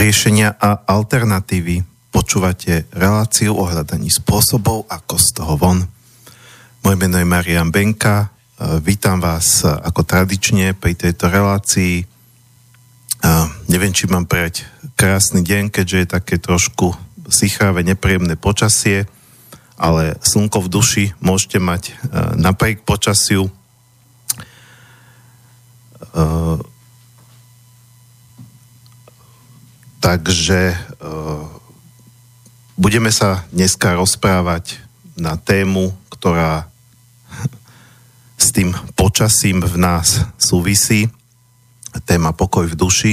riešenia a alternatívy. Počúvate reláciu o hľadaní spôsobov, ako z toho von. Moje meno je Marián Benka. Vítam vás ako tradične pri tejto relácii. Neviem, či mám prejať krásny deň, keďže je také trošku sichravé, nepríjemné počasie, ale slnko v duši môžete mať napriek počasiu. Takže budeme sa dneska rozprávať na tému, ktorá s tým počasím v nás súvisí. Téma pokoj v duši.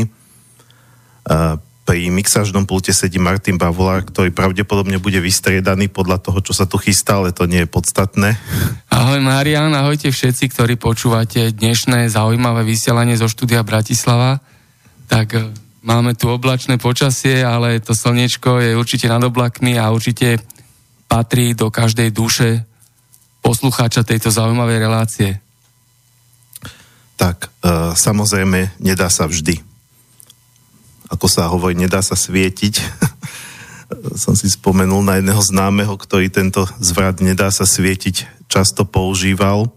Pri mixážnom pulte sedí Martin Bavolák, ktorý pravdepodobne bude vystriedaný podľa toho, čo sa tu chystá, ale to nie je podstatné. Ahoj Marián, ahojte všetci, ktorí počúvate dnešné zaujímavé vysielanie zo štúdia Bratislava. Tak... Máme tu oblačné počasie, ale to slniečko je určite nad oblakmi a určite patrí do každej duše poslucháča tejto zaujímavej relácie. Tak, samozrejme, nedá sa vždy. Ako sa hovorí, nedá sa svietiť. Som si spomenul na jedného známeho, ktorý tento zvrat nedá sa svietiť často používal.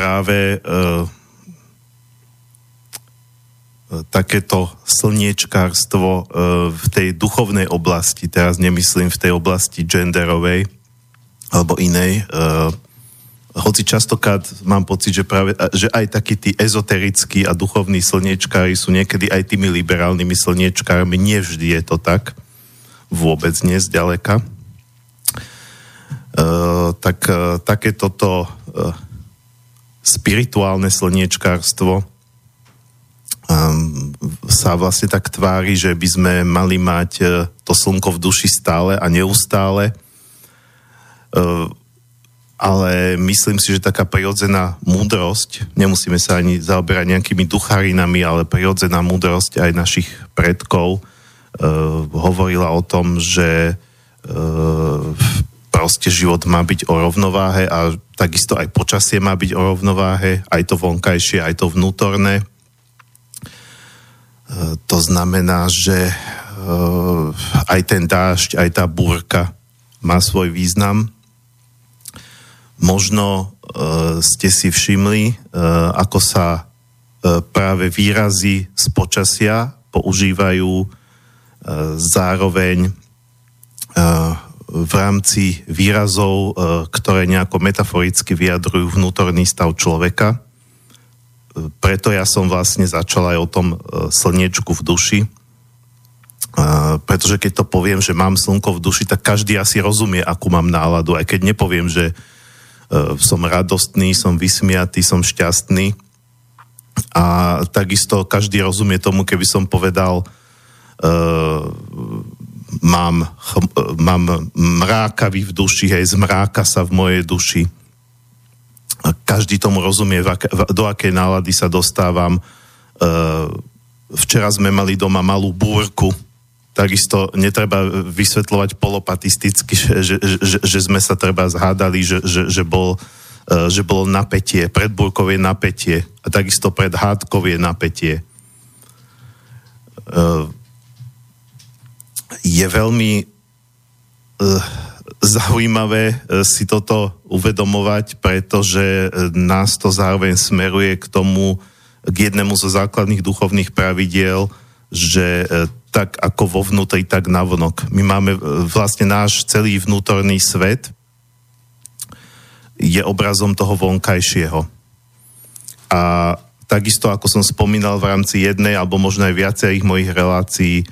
Práve takéto slniečkárstvo v tej duchovnej oblasti, teraz nemyslím v tej oblasti genderovej alebo inej, hoci častokrát mám pocit, že aj takí tí ezoterickí a duchovní slniečkári sú niekedy aj tými liberálnymi slniečkármi, nie vždy je to tak, vôbec nie, zďaleka. Takéto to... spirituálne slniečkárstvo sa vlastne tak tvári, že by sme mali mať to slnko v duši stále a neustále. Ale myslím si, že taká prirodzená múdrosť, nemusíme sa ani zaoberať nejakými ducharinami, ale prirodzená múdrosť aj našich predkov hovorila o tom, že proste život má byť o rovnováhe a takisto aj počasie má byť o rovnováhe, aj to vonkajšie, aj to vnútorné. To znamená, že aj ten dážď, aj tá búrka má svoj význam. Možno ste si všimli, ako sa práve výrazy z počasia používajú zároveň v rámci výrazov, ktoré nejako metaforicky vyjadrujú vnútorný stav človeka. Preto ja som vlastne začal aj o tom slniečku v duši. Pretože keď to poviem, že mám slnko v duši, tak každý asi rozumie, akú mám náladu. Aj keď nepoviem, že som radostný, som vysmiatý, som šťastný. A takisto každý rozumie tomu, keby som povedal... Mám mrákavý v duši, hej, zmráka sa v mojej duši. Každý tomu rozumie, do akej nálady sa dostávam. Včera sme mali doma malú búrku, takisto netreba vysvetľovať polopatisticky, že sme sa treba zhádali, že bolo napätie, pred búrkou je napätie a takisto pred hádkou je napätie. Je veľmi zaujímavé si toto uvedomovať, pretože nás to zároveň smeruje k tomu, k jednému zo základných duchovných pravidiel, že tak ako vo vnútri, tak navonok. My máme vlastne náš celý vnútorný svet je obrazom toho vonkajšieho. A takisto, ako som spomínal v rámci jednej, alebo možno aj viacerých mojich relácií,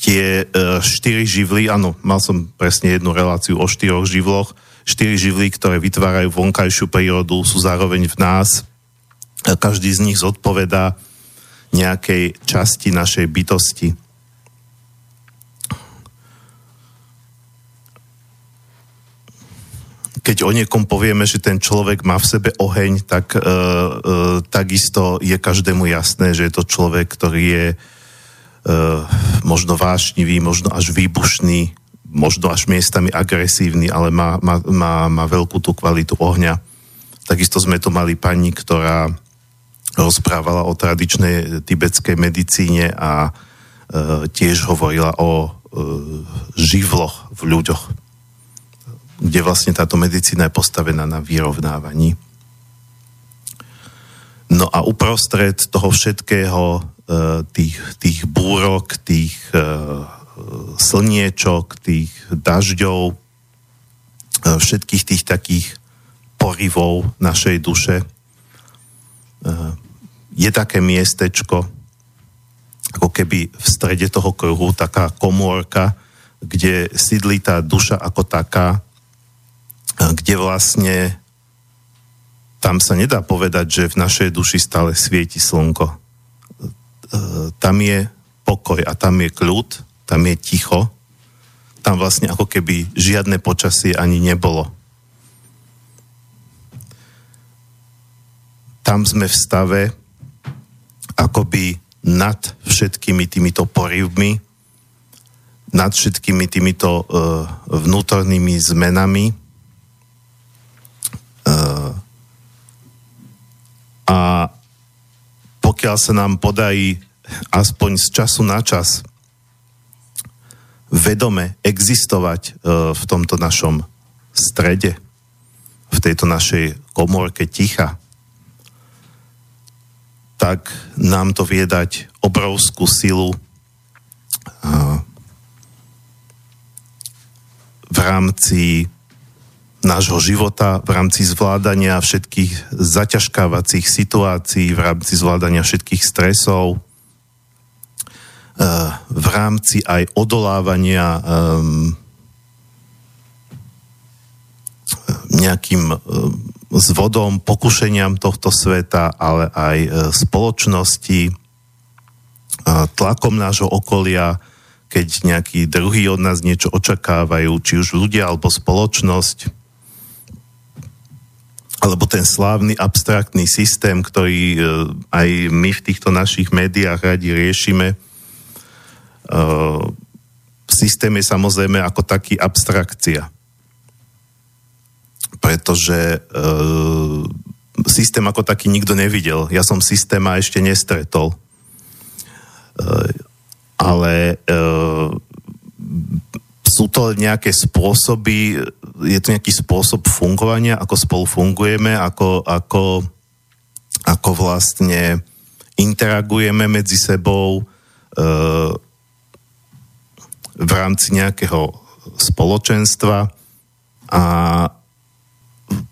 tie štyri živly, áno, mal som presne jednu reláciu o štyroch živloch, štyri živly, ktoré vytvárajú vonkajšiu prírodu, sú zároveň v nás. Každý z nich zodpovedá nejakej časti našej bytosti. Keď o niekom povieme, že ten človek má v sebe oheň, tak takisto je každému jasné, že je to človek, ktorý je možno vášnivý, možno až výbušný, možno až miestami agresívny, ale má veľkú tú kvalitu ohňa. Takisto sme to mali pani, ktorá rozprávala o tradičnej tibetskej medicíne a tiež hovorila o živloch v ľuďoch, kde vlastne táto medicína je postavená na vyrovnávaní. No a uprostred toho všetkého, tých búrok, tých slniečok, tých dažďov, všetkých tých takých porivov našej duše, je také miestečko, ako keby v strede toho kruhu, taká komórka, kde sídli tá duša ako taká, kde vlastne tam sa nedá povedať, že v našej duši stále svieti slnko. Tam je pokoj a tam je kľud, tam je ticho. Tam vlastne ako keby žiadne počasie ani nebolo. Tam sme v stave akoby nad všetkými týmito porivmi, nad všetkými týmito vnútornými zmenami. A pokiaľ sa nám podarí aspoň z času na čas vedome existovať v tomto našom strede, v tejto našej komórke ticha, tak nám to vie dať obrovskú silu v rámci nášho života, v rámci zvládania všetkých zaťažkávacích situácií, v rámci zvládania všetkých stresov, v rámci aj odolávania nejakým zvodom, pokušeniam tohto sveta, ale aj spoločnosti, tlakom nášho okolia, keď nejakí druhí od nás niečo očakávajú, či už ľudia alebo spoločnosť, alebo ten slávny abstraktný systém, ktorý aj my v týchto našich médiách radi riešime. Systém je samozrejme ako taký abstrakcia. Pretože systém ako taký nikto nevidel. Ja som systéma ešte nestretol. Ale sú to nejaké spôsoby, je to nejaký spôsob fungovania, ako spolu fungujeme, ako vlastne interagujeme medzi sebou v rámci nejakého spoločenstva, a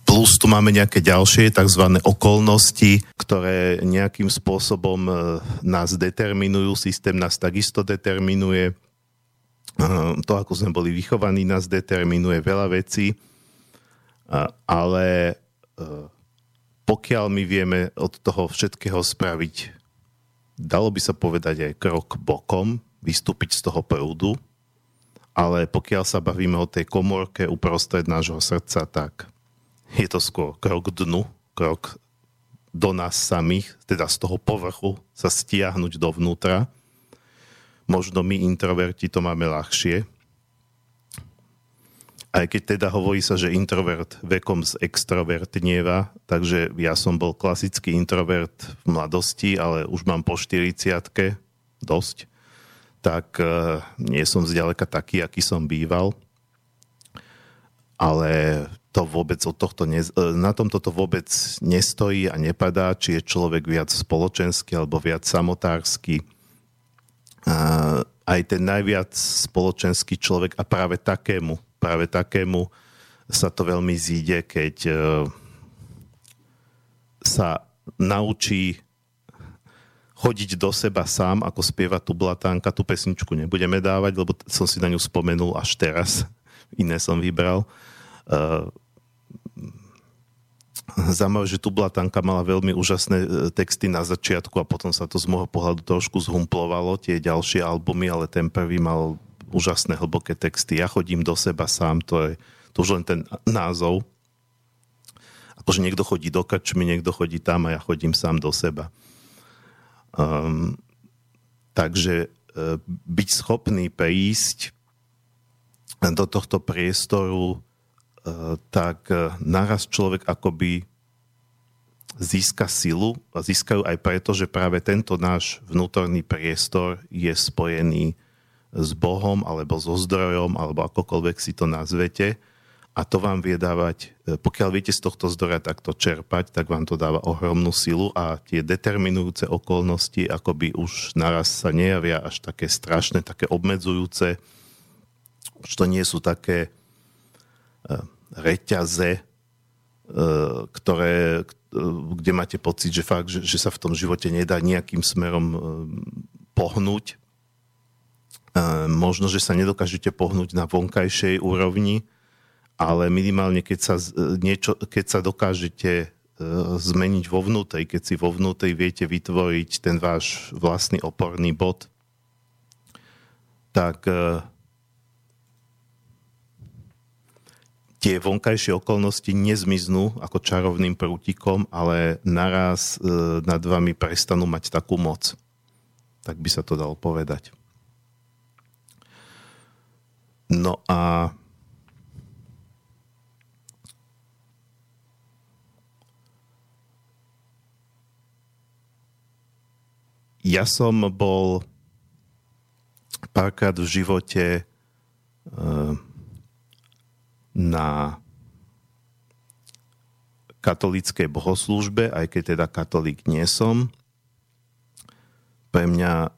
plus tu máme nejaké ďalšie tzv. Okolnosti, ktoré nejakým spôsobom nás determinujú, systém nás takisto determinuje. To, ako sme boli vychovaní, nás determinuje veľa vecí, ale pokiaľ my vieme od toho všetkého spraviť, dalo by sa povedať aj krok bokom, vystúpiť z toho prúdu, ale pokiaľ sa bavíme o tej komórke uprostred nášho srdca, tak je to skôr krok dnu, krok do nás samých, teda z toho povrchu sa stiahnuť dovnútra. Možno my introverti to máme ľahšie. Aj keď teda hovorí sa, že introvert vekom z extrovertnieva, takže ja som bol klasický introvert v mladosti, ale už mám po 40-ke dosť, tak nie som zďaleka taký, aký som býval. Ale to vôbec od tohto na tomto to vôbec nestojí a nepadá, či je človek viac spoločenský alebo viac samotársky. Aj ten najviac spoločenský človek, a práve takému sa to veľmi zíde, keď sa naučí chodiť do seba sám, ako spieva tu Blatánka. Tú pesničku nebudeme dávať, lebo som si na ňu spomenul až teraz, iné som vybral. Zaujímavé, že tu Blatánka mala veľmi úžasné texty na začiatku a potom sa to z môjho pohľadu trošku zhumplovalo, tie ďalšie albumy, ale ten prvý mal úžasné hlboké texty. Ja chodím do seba sám, to už len ten názov. Akože niekto chodí do krčmy, niekto chodí tam a ja chodím sám do seba. Takže byť schopný prísť do tohto priestoru, tak naraz človek akoby získa silu a získajú aj preto, že práve tento náš vnútorný priestor je spojený s Bohom alebo so zdrojom, alebo akokoľvek si to nazvete. A to vám vie dávať, pokiaľ viete z tohto zdroja takto čerpať, tak vám to dáva ohromnú silu a tie determinujúce okolnosti akoby už naraz sa nejavia až také strašné, také obmedzujúce. Už to nie sú také reťaze, ktoré, kde máte pocit, že fakt, že sa v tom živote nedá nejakým smerom pohnúť. Možno, že sa nedokážete pohnúť na vonkajšej úrovni, ale minimálne, keď sa dokážete zmeniť vo vnútri, keď si vo vnútri viete vytvoriť ten váš vlastný oporný bod, tak tie vonkajšie okolnosti nezmiznú ako čarovným prútikom, ale naraz nad vami prestanú mať takú moc. Tak by sa to dalo povedať. No a ja som bol párkrát v živote na katolíckej bohoslúžbe, aj keď teda katolík nie som. Pre mňa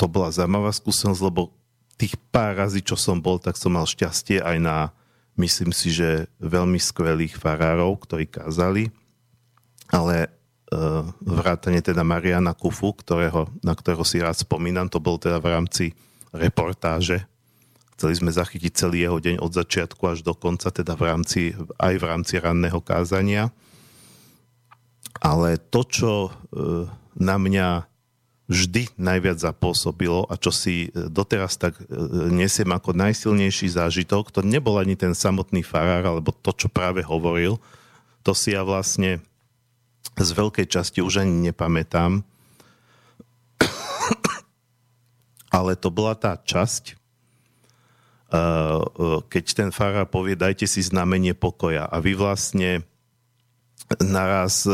to bola zaujímavá skúsenosť, lebo tých pár razy, čo som bol, tak som mal šťastie aj na, myslím si, že veľmi skvelých farárov, ktorí kázali, ale vrátane teda Mariána Kufu, na ktorého si rád spomínam, to bol teda v rámci reportáže. Chceli sme zachytiť celý jeho deň od začiatku až do konca, teda v rámci ranného kázania. Ale to, čo na mňa vždy najviac zapôsobilo a čo si doteraz tak nesiem ako najsilnejší zážitok, to nebol ani ten samotný farár, alebo to, čo práve hovoril, to si ja vlastne z veľkej časti už ani nepamätám. Ale to bola tá časť, keď ten farár povie, dajte si znamenie pokoja, a vy vlastne naraz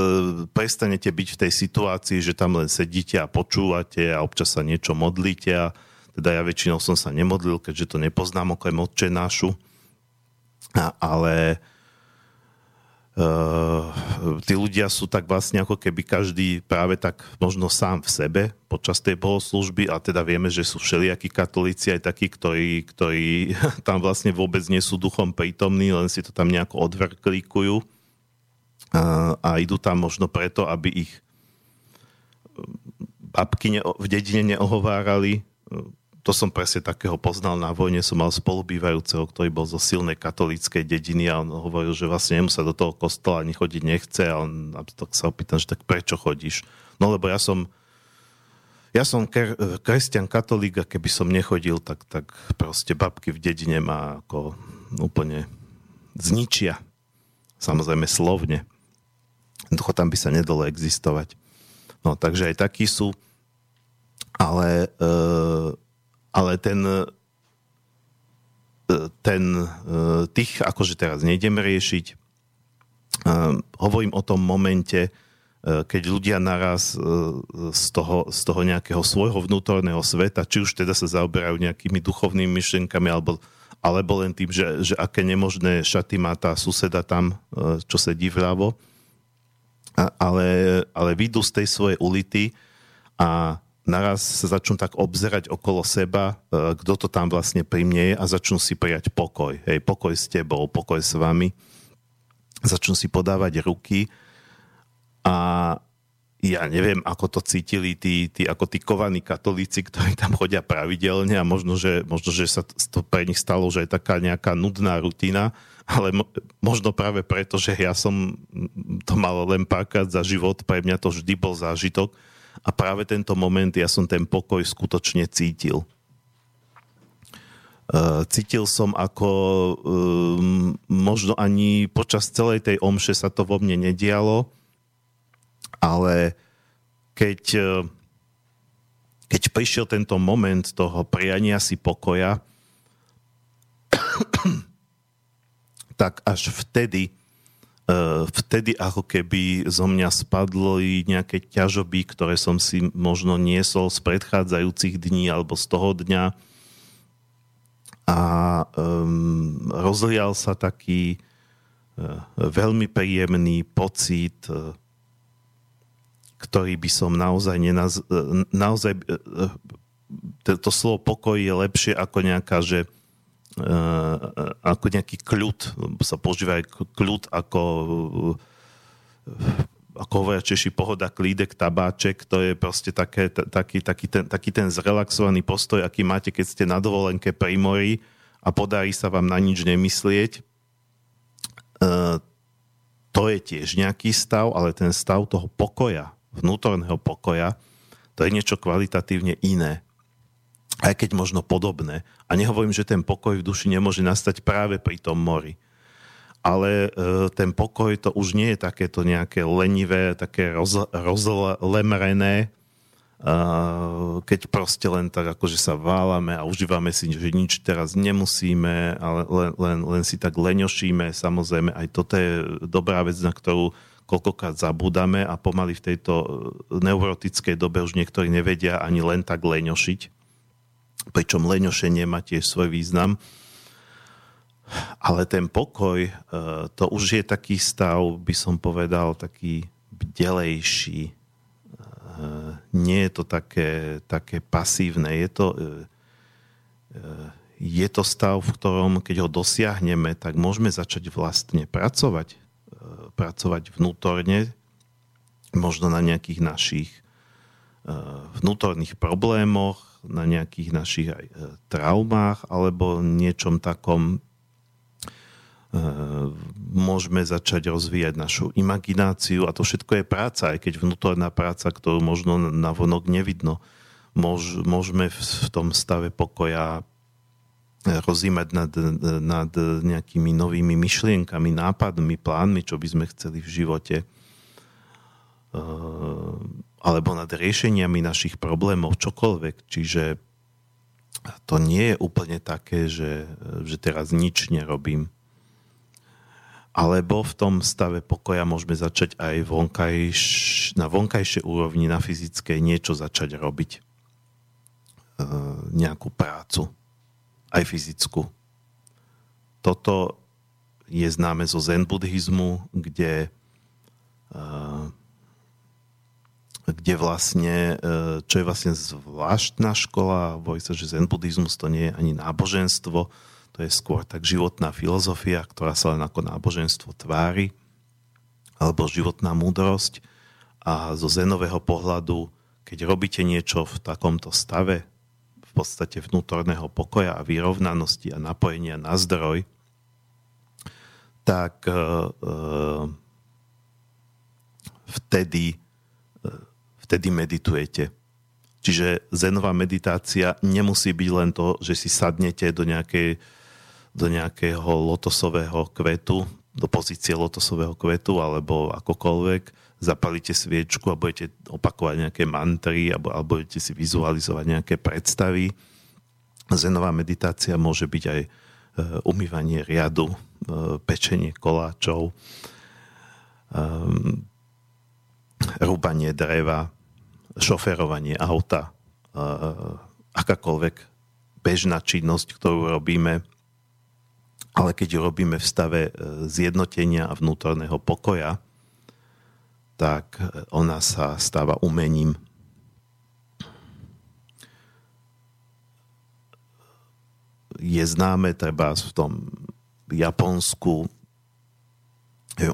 prestanete byť v tej situácii, že tam len sedíte a počúvate a občas sa niečo modlíte. A teda ja väčšinou som sa nemodlil, keďže to nepoznám okrem Otče nášu. Ale tí ľudia sú tak vlastne ako keby každý práve tak možno sám v sebe počas tej bohoslúžby, a teda vieme, že sú všelijakí katolíci, aj takí, ktorí tam vlastne vôbec nie sú duchom prítomní, len si to tam nejako odvrklíkujú. A idú tam možno preto, aby ich babky v dedine neohovárali. To som presne takého poznal na vojne. Som mal spolubývajúceho, ktorý bol zo silnej katolíckej dediny, a on hovoril, že vlastne jemu sa do toho kostola ani chodiť nechce. A tak sa opýtam, že tak prečo chodíš? No lebo ja som kresťan katolík, a keby som nechodil, tak proste babky v dedine ma ako úplne zničia. Samozrejme slovne. Jednoducho tam by sa nedalo existovať. No, takže aj takí sú. Ale tých akože teraz nejdem riešiť. Hovorím o tom momente, keď ľudia naraz z toho nejakého svojho vnútorného sveta, či už teda sa zaoberajú nejakými duchovnými myšlienkami, alebo len tým, že aké nemožné šaty má tá suseda tam, čo sedí vľavo. Ale vyjdú z tej svojej ulity a naraz sa začnú tak obzerať okolo seba, kto to tam vlastne pri mne je, a začnú si prijať pokoj. Hej, pokoj s tebou, pokoj s vami. Začnú si podávať ruky a ja neviem, ako to cítili tí kovaní katolíci, ktorí tam chodia pravidelne, a možno, že sa to pre nich stalo, že je taká nejaká nudná rutina, ale možno práve preto, že ja som to mal len párkrát za život, pre mňa to vždy bol zážitok, a práve tento moment ja som ten pokoj skutočne cítil. Cítil som, ako možno ani počas celej tej omše sa to vo mne nedialo, ale keď prišiel tento moment toho prijania si pokoja, tak až vtedy ako keby zo mňa spadlo i nejaké ťažoby, ktoré som si možno niesol z predchádzajúcich dní alebo z toho dňa. A rozlial sa taký veľmi príjemný pocit, ktorý by som naozaj to slovo pokoj je lepšie ako nejaká, že ako nejaký kľud, sa používa kľud ako hovoria Češi, pohoda, klídek, tabáček, to je proste taký ten zrelaxovaný postoj, aký máte, keď ste na dovolenke pri mori a podarí sa vám na nič nemyslieť. To je tiež nejaký stav, ale ten stav toho pokoja, vnútorného pokoja, to je niečo kvalitatívne iné. Aj keď možno podobné. A nehovorím, že ten pokoj v duši nemôže nastať práve pri tom mori. Ale ten pokoj, to už nie je takéto nejaké lenivé, také rozlemrené, keď proste len tak akože sa válame a užívame si, že nič teraz nemusíme, ale len si tak leňošíme. Samozrejme, aj toto je dobrá vec, na ktorú koľkokrát zabúdame a pomaly v tejto neurotickej dobe už niektorí nevedia ani len tak leňošiť. Pričom leňošenie má tiež svoj význam. Ale ten pokoj, to už je taký stav, by som povedal, taký bdelejší. Nie je to také pasívne. Je to stav, v ktorom, keď ho dosiahneme, tak môžeme začať vlastne pracovať. Pracovať vnútorne, možno na nejakých našich vnútorných problémoch, na nejakých našich aj traumách alebo niečom takom. Môžeme začať rozvíjať našu imagináciu a to všetko je práca, aj keď vnútorná práca, ktorú možno navonok nevidno. Môžeme v tom stave pokoja rozímať nad nejakými novými myšlienkami, nápadmi, plánmi, čo by sme chceli v živote, alebo nad riešeniami našich problémov, čokoľvek. Čiže to nie je úplne také, že teraz nič nerobím. Alebo v tom stave pokoja môžeme začať aj na vonkajšej úrovni, na fyzickej, niečo začať robiť. Nejakú prácu. Aj fyzickú. Toto je známe zo zen buddhizmu, kde vlastne, čo je vlastne zvláštna škola, hovorí sa, že zen buddhizmus to nie je ani náboženstvo, to je skôr tak životná filozofia, ktorá sa len ako náboženstvo tvári, alebo životná múdrosť. A zo zenového pohľadu, keď robíte niečo v takomto stave, v podstate vnútorného pokoja a vyrovnanosti a napojenia na zdroj, tak vtedy meditujete. Čiže zenová meditácia nemusí byť len to, že si sadnete do nejakého lotosového kvetu, do pozície lotosového kvetu, alebo akokoľvek, zapalíte sviečku a budete opakovať nejaké mantry, alebo budete si vizualizovať nejaké predstavy. Zenová meditácia môže byť aj umývanie riadu, pečenie koláčov, rúbanie dreva, šoferovanie auta, akákoľvek bežná činnosť, ktorú robíme, ale keď ju robíme v stave zjednotenia a vnútorného pokoja, tak ona sa stáva umením. Je známe treba v tom Japonsku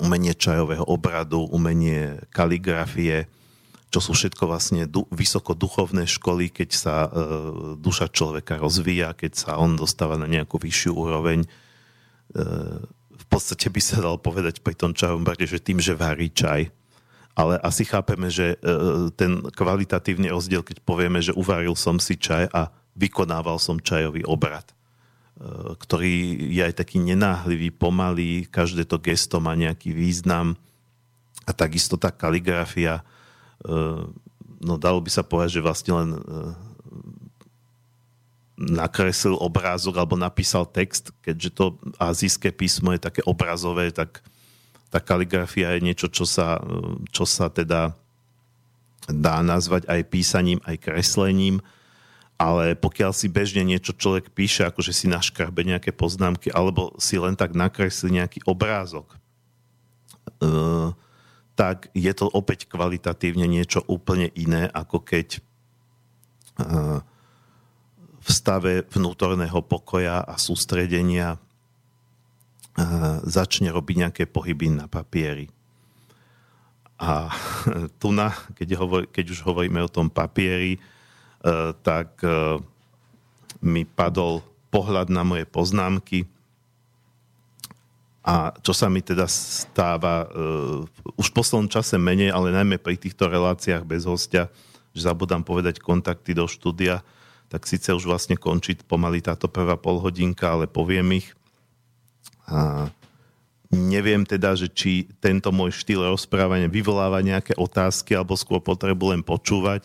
umenie čajového obradu, umenie kaligrafie, čo sú všetko vlastne vysokoduchovné školy, keď sa duša človeka rozvíja, keď sa on dostáva na nejakú vyššiu úroveň. V podstate by sa dal povedať pri tom čajom barde, že tým, že varí čaj. Ale asi chápeme, že ten kvalitatívny rozdiel, keď povieme, že uvaril som si čaj a vykonával som čajový obrad, ktorý je aj taký nenáhlivý, pomalý, každé to gesto má nejaký význam a takisto tá kaligrafia, no dalo by sa povedať, že vlastne len nakreslil obrázok alebo napísal text, keďže to azijské písmo je také obrazové, tak tá kaligrafia je niečo, čo sa teda dá nazvať aj písaním, aj kreslením, ale pokiaľ si bežne niečo človek píše, akože si naškrabe nejaké poznámky, alebo si len tak nakreslí nejaký obrázok, tak je to opäť kvalitatívne niečo úplne iné, ako keď v stave vnútorného pokoja a sústredenia začne robiť nejaké pohyby na papieri. A tu na, keď už hovoríme o tom papieri, tak mi padol pohľad na moje poznámky. A čo sa mi teda stáva už v poslednom čase menej, ale najmä pri týchto reláciách bez hostia, že zabudám povedať kontakty do štúdia, tak síce už vlastne končí pomaly táto prvá polhodinka, ale poviem ich. A neviem teda, že či tento môj štýl rozprávania vyvoláva nejaké otázky, alebo skôr potrebu len počúvať,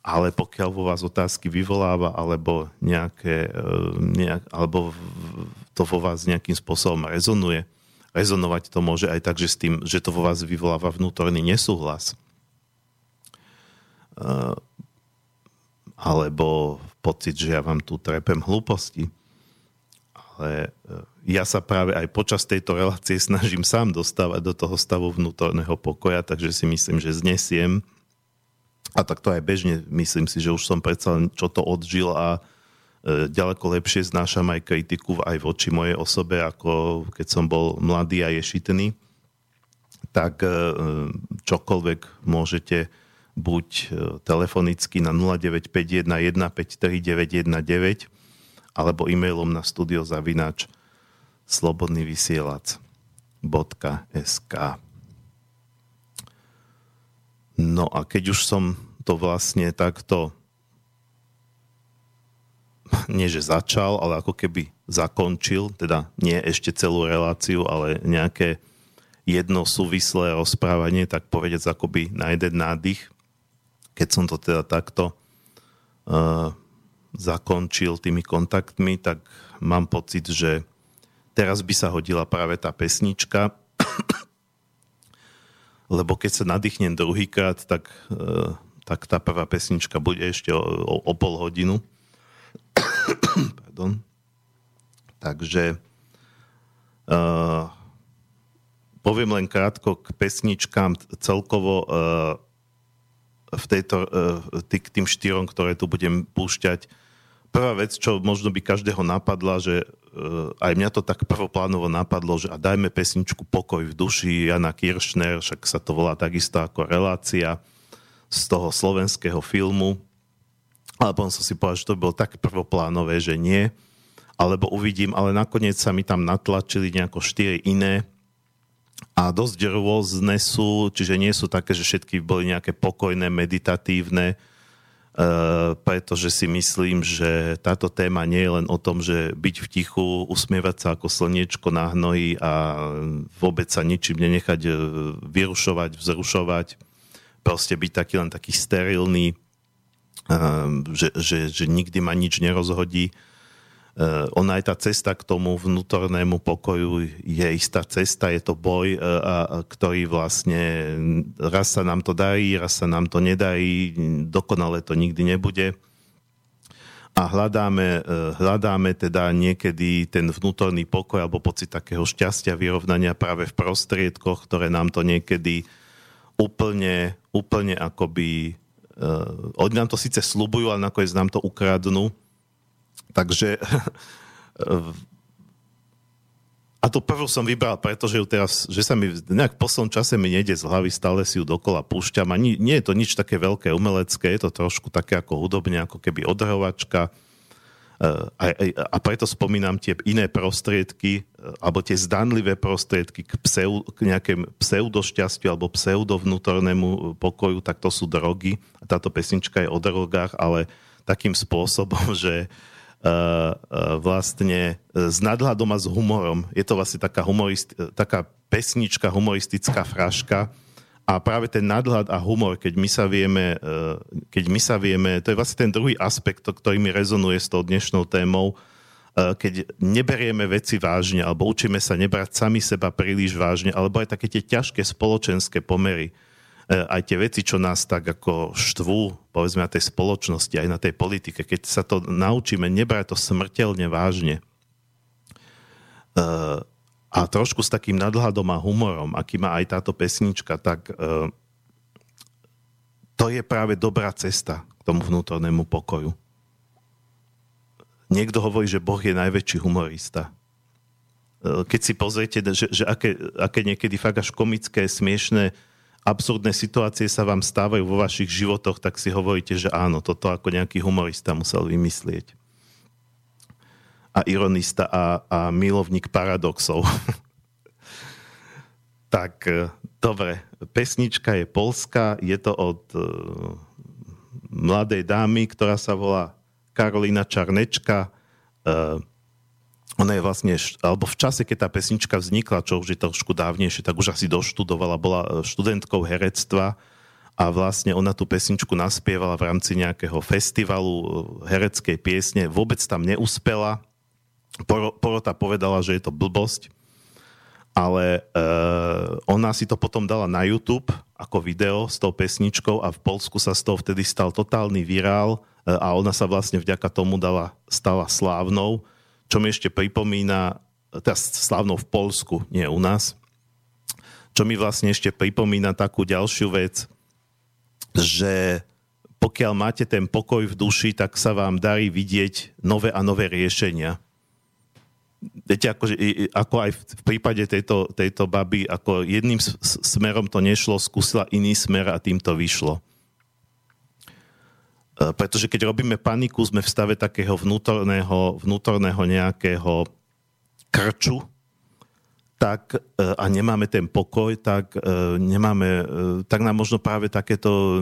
ale pokiaľ vo vás otázky vyvoláva, alebo alebo to vo vás nejakým spôsobom rezonuje, rezonovať to môže aj tak, že s tým, že to vo vás vyvoláva vnútorný nesúhlas. Alebo pocit, že ja vám tu trepem hlúposti. Ale ja sa práve aj počas tejto relácie snažím sám dostávať do toho stavu vnútorného pokoja, takže si myslím, že znesiem. A tak to aj bežne myslím si, že už som predsa čo to odžil a ďaleko lepšie znášam aj kritiku aj voči mojej osobe, ako keď som bol mladý a ješitný. Tak čokoľvek môžete buď telefonicky na 0951 153 919 alebo e-mailom na studio@slobodnyvysielac.sk. No a keď už som to vlastne takto, nie že začal, ale ako keby zakončil, teda nie ešte celú reláciu, ale nejaké jedno súvislé rozprávanie, tak povedec akoby na jeden nádych, keď som to teda takto zakončil tými kontaktmi, tak mám pocit, že teraz by sa hodila práve tá pesnička, lebo keď sa nadýchnem druhýkrát, tak tá prvá pesnička bude ešte o pol hodinu. Pardon. Takže poviem len krátko k pesničkám celkovo v tejto, k tým štyrom, ktoré tu budem púšťať. Prvá vec, čo možno by každého napadla, že aj mňa to tak prvoplánovo napadlo, že a dajme pesničku Pokoj v duši Jana Kiršner, však sa to volá takisto ako relácia z toho slovenského filmu. Ale potom som si povedal, že to bolo tak prvoplánové, že nie. Alebo uvidím, ale nakoniec sa mi tam natlačili nejako 4 iné a dosť rôzne sú, čiže nie sú také, že všetky boli nejaké pokojné, meditatívne, pretože si myslím, že táto téma nie je len o tom, že byť v tichu, usmievať sa ako slniečko na hnoji a vôbec sa ničím nenechať vyrušovať, vzrušovať, proste byť taký len taký sterilný, že nikdy ma nič nerozhodí. Ona je tá cesta k tomu vnútornému pokoju, je istá cesta, je to boj, ktorý vlastne raz sa nám to darí, raz sa nám to nedarí, dokonale to nikdy nebude. A hľadáme teda niekedy ten vnútorný pokoj alebo pocit takého šťastia, vyrovnania práve v prostriedkoch, ktoré nám to niekedy úplne akoby... Oni nám to síce sľubujú, ale nakoniec nám to ukradnú. Takže a tú prvú som vybral, pretože ju teraz, že sa mi nejak v poslednom čase mi nejde z hlavy, stále si ju dokola púšťam a nie je to nič také veľké umelecké, je to trošku také ako hudobne, ako keby odhrhovačka a preto spomínam tie iné prostriedky alebo tie zdanlivé prostriedky k nejakému pseudošťastiu alebo pseudovnútornému pokoju, tak to sú drogy. Táto pesnička je o drogách, ale takým spôsobom, že vlastne s nadhľadom a s humorom. Je to vlastne taká pesnička, humoristická fraška, A práve ten nadhľad a humor, keď my sa vieme, to je vlastne ten druhý aspekt, ktorý mi rezonuje s tou dnešnou témou, keď neberieme veci vážne, alebo učíme sa nebrať sami seba príliš vážne, alebo aj také tie ťažké spoločenské pomery, aj tie veci, čo nás tak ako štvú, povedzme, na tej spoločnosti, aj na tej politike, keď sa to naučíme nebrať to smrteľne vážne a trošku s takým nadhľadom a humorom, aký má aj táto pesnička, tak to je práve dobrá cesta k tomu vnútornému pokoju. Niekto hovorí, že Boh je najväčší humorista. Keď si pozriete, že aké niekedy fakt až komické, smiešné, absurdné situácie sa vám stávajú vo vašich životoch, tak si hovoríte, že áno, toto ako nejaký humorista musel vymyslieť. A ironista a milovník paradoxov. Tak, dobre. Pesnička je poľská, je to od mladej dámy, ktorá sa volá Karolina Čarnečka. Ona je vlastne, alebo v čase, keď tá pesnička vznikla, čo už je trošku dávnejšie, tak už asi doštudovala, bola študentkou herectva a vlastne ona tú pesničku naspievala v rámci nejakého festivalu hereckej piesne. Vôbec tam neúspela. Porota povedala, že je to blbosť, ale ona si to potom dala na YouTube ako video s tou pesničkou a v Poľsku sa z toho vtedy stal totálny virál a ona sa vlastne vďaka tomu stala slávnou, čo mi ešte pripomína, teda slávnou v Poľsku, nie u nás, čo mi vlastne ešte pripomína takú ďalšiu vec, že pokiaľ máte ten pokoj v duši, tak sa vám darí vidieť nové a nové riešenia. Viete, ako aj v prípade tejto baby, ako jedným smerom to nešlo, skúsila iný smer a tým to vyšlo. Pretože keď robíme paniku, sme v stave takého vnútorného nejakého krču, tak, a nemáme ten pokoj, tak nám možno práve takéto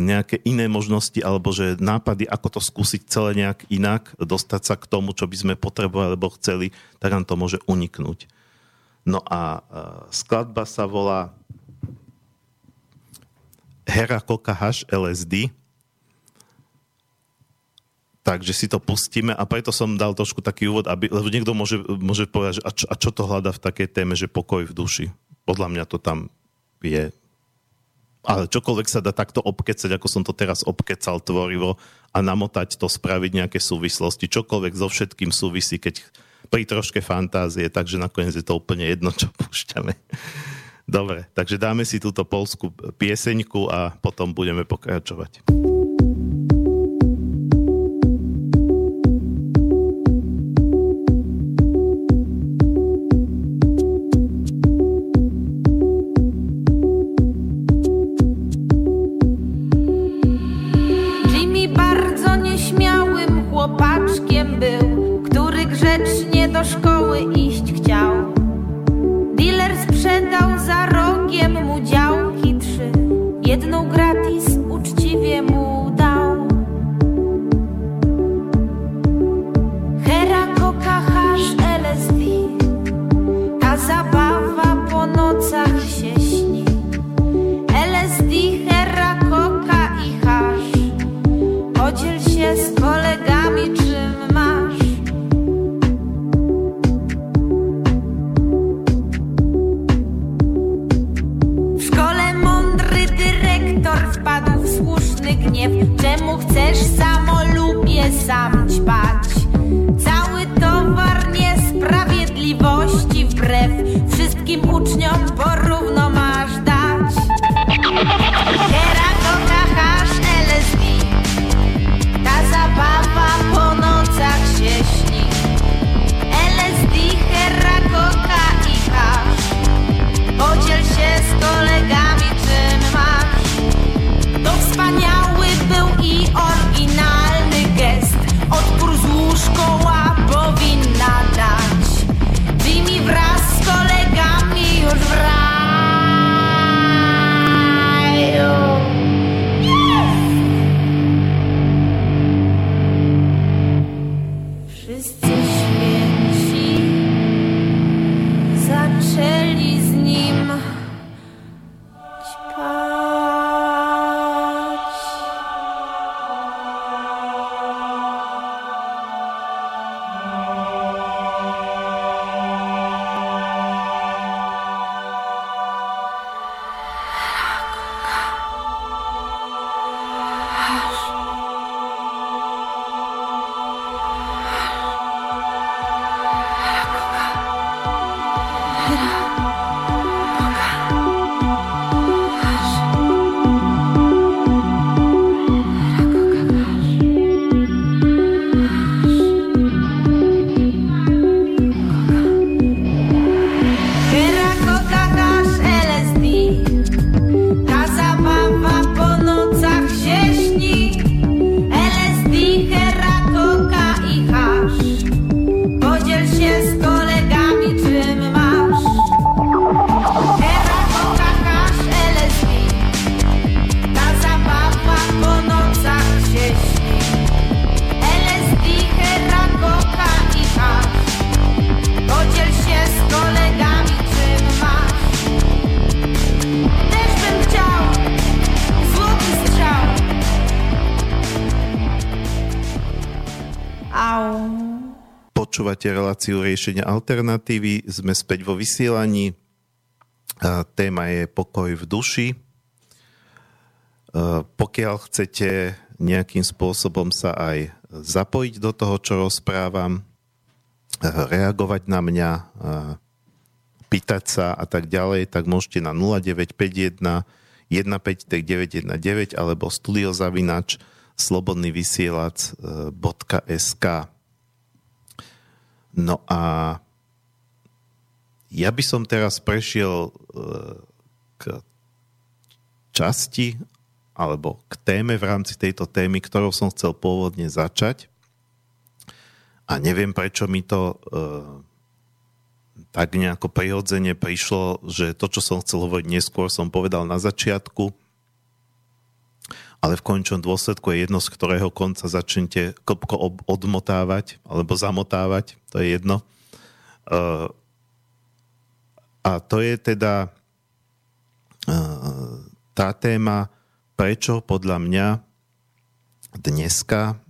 nejaké iné možnosti, alebo že nápady, ako to skúsiť celé nejak inak, dostať sa k tomu, čo by sme potrebovali alebo chceli, tak nám to môže uniknúť. No a skladba sa volá Hera Coca Hash LSD. Takže si to pustíme a preto som dal trošku taký úvod, lebo niekto môže povedať, že a čo to hľadá v takej téme, že pokoj v duši. Podľa mňa to tam je. Ale čokoľvek sa dá takto obkecať, ako som to teraz obkecal tvorivo a namotať to, spraviť nejaké súvislosti. Čokoľvek so všetkým súvisí, keď pri troške fantázie, takže nakoniec je to úplne jedno, čo púšťame. Dobre, takže dáme si túto poľskú pieseňku a potom budeme pokračovať. Jimmy bardzo nieśmiałym chłopaczkiem był, który grzecznie do szkoły iść chciał. Sprzedał za rogiem mu działki 3, jedną gratis uczciwie mu dał. Hera, coca, hasz, LSD, ta zabawa po nocach się śni. LSD, hera, coca i hasz, podziel się z kolegami czym masz. Wpadł w słuszny gniew, czemu chcesz samolubie sam ćpać? Cały towar niesprawiedliwości wbrew wszystkim uczniom porówno masz dać. Hera, coca, hasz, LSD, ta zabawa po nocach się śni. LSD, hera, coca i hasz, podziel się z kolegami czym masz. To wspaniały był i oryginalny gest, odpór złu Počúvate reláciu riešenia alternatívy. Sme späť vo vysielaní. Téma je pokoj v duši. Pokiaľ chcete nejakým spôsobom sa aj zapojiť do toho, čo rozprávam, reagovať na mňa, pýtať sa a tak ďalej, tak môžete na 0951 153 919 alebo studio@slobodnyvysielac.sk. No a ja by som teraz prešiel k časti alebo k téme v rámci tejto témy, ktorou som chcel pôvodne začať. A neviem, prečo mi to tak nejako prirodzene prišlo, že to, čo som chcel hovoriť neskôr, som povedal na začiatku, ale v končnom dôsledku je jedno, z ktorého konca začnete kopko odmotávať alebo zamotávať, to je jedno. A to je teda tá téma, prečo podľa mňa dneska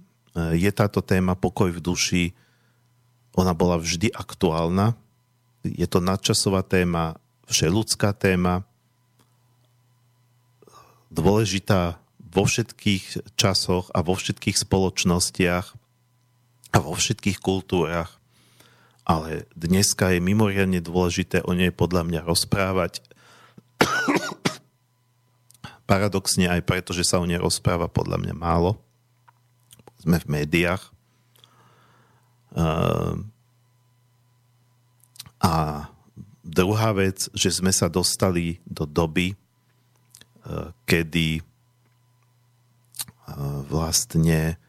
je táto téma pokoj v duši, ona bola vždy aktuálna. Je to nadčasová téma, všeľudská téma, dôležitá vo všetkých časoch a vo všetkých spoločnostiach a vo všetkých kultúrach. Ale dneska je mimoriadne dôležité o nej podľa mňa rozprávať. Paradoxne aj preto, že sa o nej rozpráva podľa mňa málo. Sme v médiách. A druhá vec, že sme sa dostali do doby, kedy vlastne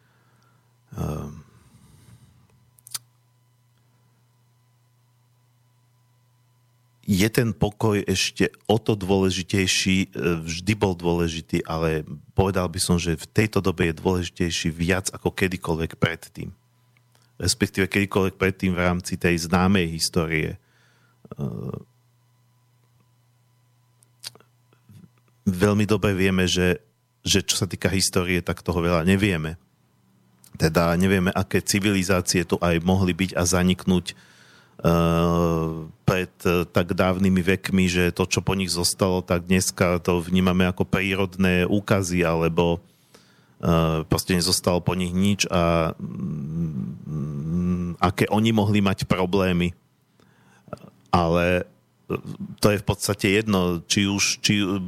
je ten pokoj ešte o to dôležitejší, vždy bol dôležitý, ale povedal by som, že v tejto dobe je dôležitejší viac ako kedykoľvek predtým. Respektíve kedykoľvek predtým v rámci tej známej histórie. Veľmi dobre vieme, že čo sa týka histórie, tak toho veľa nevieme. Teda nevieme, aké civilizácie tu aj mohli byť a zaniknúť pred tak dávnymi vekmi, že to, čo po nich zostalo, tak dneska to vnímame ako prírodné úkazy, alebo proste nezostalo po nich nič a aké oni mohli mať problémy. Ale to je v podstate jedno, či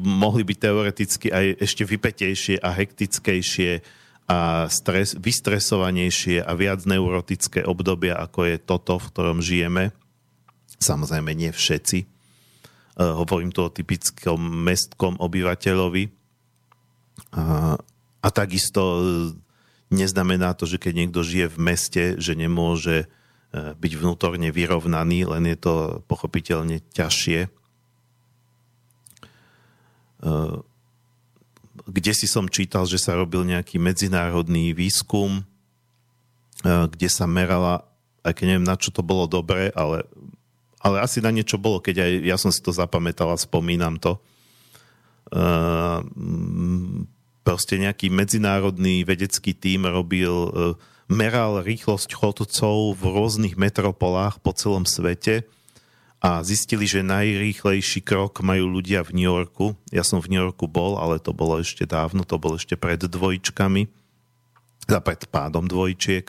mohli byť teoreticky aj ešte vypätejšie a hektickejšie a vystresovanejšie a viac neurotické obdobia, ako je toto, v ktorom žijeme. Samozrejme nie všetci. Hovorím tu o typickom mestkom obyvateľovi. A takisto neznamená to, že keď niekto žije v meste, že nemôže byť vnútorne vyrovnaný, len je to pochopiteľne ťažšie. Kde si som čítal, že sa robil nejaký medzinárodný výskum, kde sa merala, aj keď neviem, na čo to bolo dobré, ale asi na niečo bolo, keď aj ja som si to zapamätal a spomínam to. Proste nejaký medzinárodný vedecký tím meral rýchlosť chodcov v rôznych metropolách po celom svete a zistili, že najrýchlejší krok majú ľudia v New Yorku. Ja som v New Yorku bol, ale to bolo ešte dávno, to bolo ešte pred dvojčkami, pred pádom dvojčiek.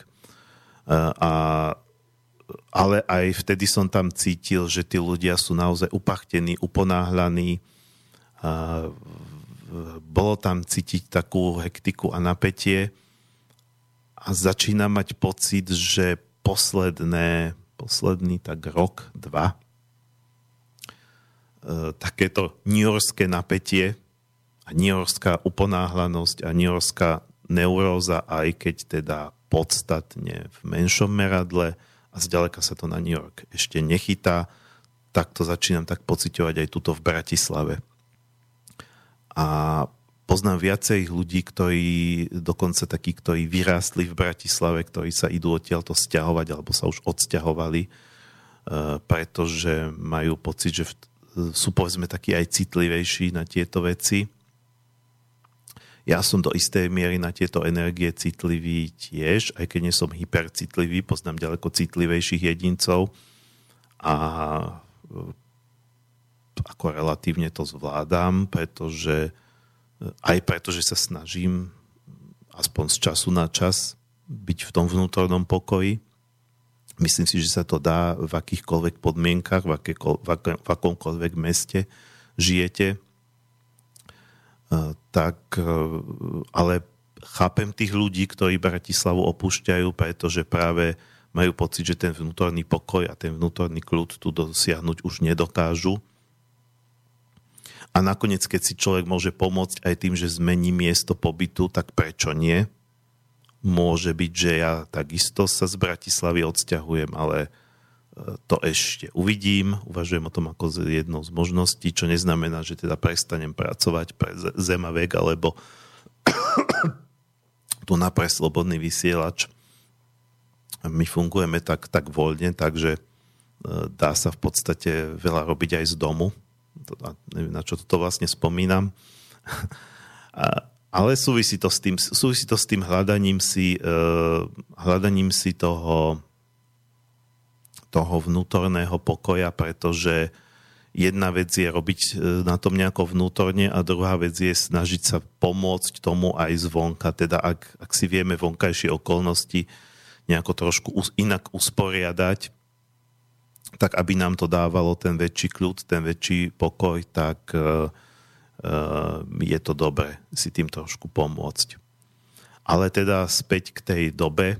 Ale aj vtedy som tam cítil, že tí ľudia sú naozaj upachtení, uponáhľaní. Bolo tam cítiť takú hektiku a napätie a začínam mať pocit, že posledný tak rok, dva, takéto newyorské napätie a newyorská uponáhlanosť a newyorská neuróza, aj keď teda podstatne v menšom meradle a zďaleka sa to na New York ešte nechytá, tak to začínam tak pociťovať aj tuto v Bratislave. A poznám viacerých ľudí, ktorí dokonca takí, ktorí vyrástli v Bratislave, ktorí sa idú odtiaľto sťahovať alebo sa už odsťahovali, pretože majú pocit, že sú povedzme takí aj citlivejší na tieto veci. Ja som do istej miery na tieto energie citlivý tiež, aj keď nie som hypercitlivý, poznám ďaleko citlivejších jedincov a ako relatívne to zvládam, pretože aj pretože sa snažím aspoň z času na čas byť v tom vnútornom pokoji. Myslím si, že sa to dá v akýchkoľvek podmienkach, v akomkoľvek meste žijete. Tak, ale chápem tých ľudí, ktorí Bratislavu opúšťajú, pretože práve majú pocit, že ten vnútorný pokoj a ten vnútorný kľud tu dosiahnuť už nedokážu. A nakoniec, keď si človek môže pomôcť aj tým, že zmení miesto pobytu, tak prečo nie? Môže byť, že ja takisto sa z Bratislavy odsťahujem, ale to ešte uvidím. Uvažujem o tom ako jednou z možností, čo neznamená, že teda prestanem pracovať pre Zemavek, alebo tu na pre Slobodný vysielač. My fungujeme tak voľne, takže dá sa v podstate veľa robiť aj z domu. Neviem, na čo toto vlastne spomínam. Ale súvisí to s tým hľadaním si toho vnútorného pokoja, pretože jedna vec je robiť na tom nejako vnútorne a druhá vec je snažiť sa pomôcť tomu aj zvonka. Teda ak si vieme vonkajšie okolnosti nejako trošku inak usporiadať, tak aby nám to dávalo ten väčší kľud, ten väčší pokoj, tak je to dobré si tým trošku pomôcť. Ale teda späť k tej dobe.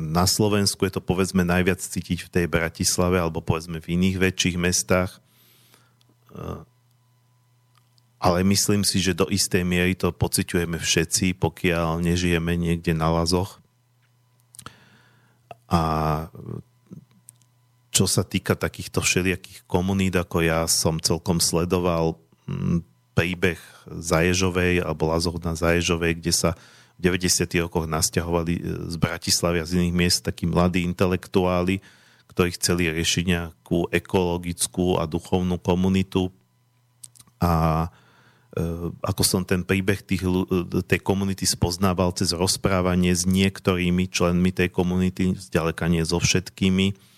Na Slovensku je to povedzme najviac cítiť v tej Bratislave alebo povedzme v iných väčších mestách. Ale myslím si, že do istej miery to pociťujeme všetci, pokiaľ nežijeme niekde na lazoch. A čo sa týka takýchto všelijakých komunít, ako ja som celkom sledoval príbeh Zaježovej alebo lazoch na Zaježovej, kde sa v 90. rokoch nasťahovali z Bratislavy a z iných miest takí mladí intelektuáli, ktorí chceli riešiť nejakú ekologickú a duchovnú komunitu. A ako som ten príbeh tej komunity spoznával cez rozprávanie s niektorými členmi tej komunity, zďaleka nie so všetkými,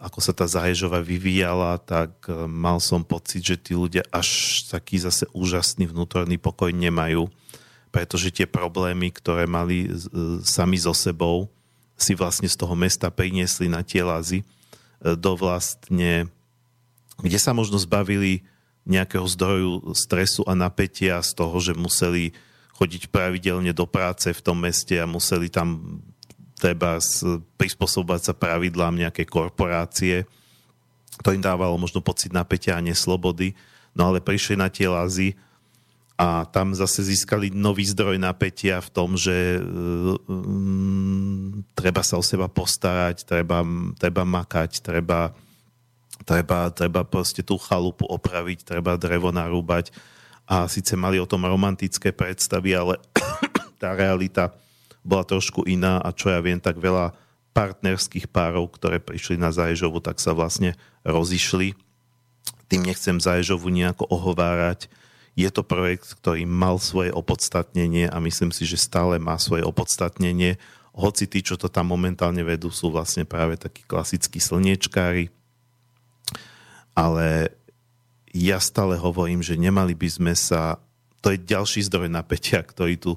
ako sa tá Zaježová vyvíjala, tak mal som pocit, že tí ľudia až taký zase úžasný vnútorný pokoj nemajú, pretože tie problémy, ktoré mali sami so sebou, si vlastne z toho mesta priniesli na tie lazy, kde sa možno zbavili nejakého zdroju stresu a napätia z toho, že museli chodiť pravidelne do práce v tom meste a museli tam treba prispôsobovať sa pravidlám nejaké korporácie. To im dávalo možno pocit napätia a neslobody, no ale prišli na tie lazy a tam zase získali nový zdroj napätia v tom, že treba sa o seba postarať, treba makať, treba proste tú chalupu opraviť, treba drevo narúbať. A síce mali o tom romantické predstavy, ale tá realita bola trošku iná a čo ja viem, tak veľa partnerských párov, ktoré prišli na Zaježovu, tak sa vlastne rozišli. Tým nechcem Zaježovu nejako ohovárať. Je to projekt, ktorý mal svoje opodstatnenie a myslím si, že stále má svoje opodstatnenie. Hoci tí, čo to tam momentálne vedú, sú vlastne práve takí klasickí slniečkári. Ale ja stále hovorím, že nemali by sme sa... To je ďalší zdroj napätia, ktorý tu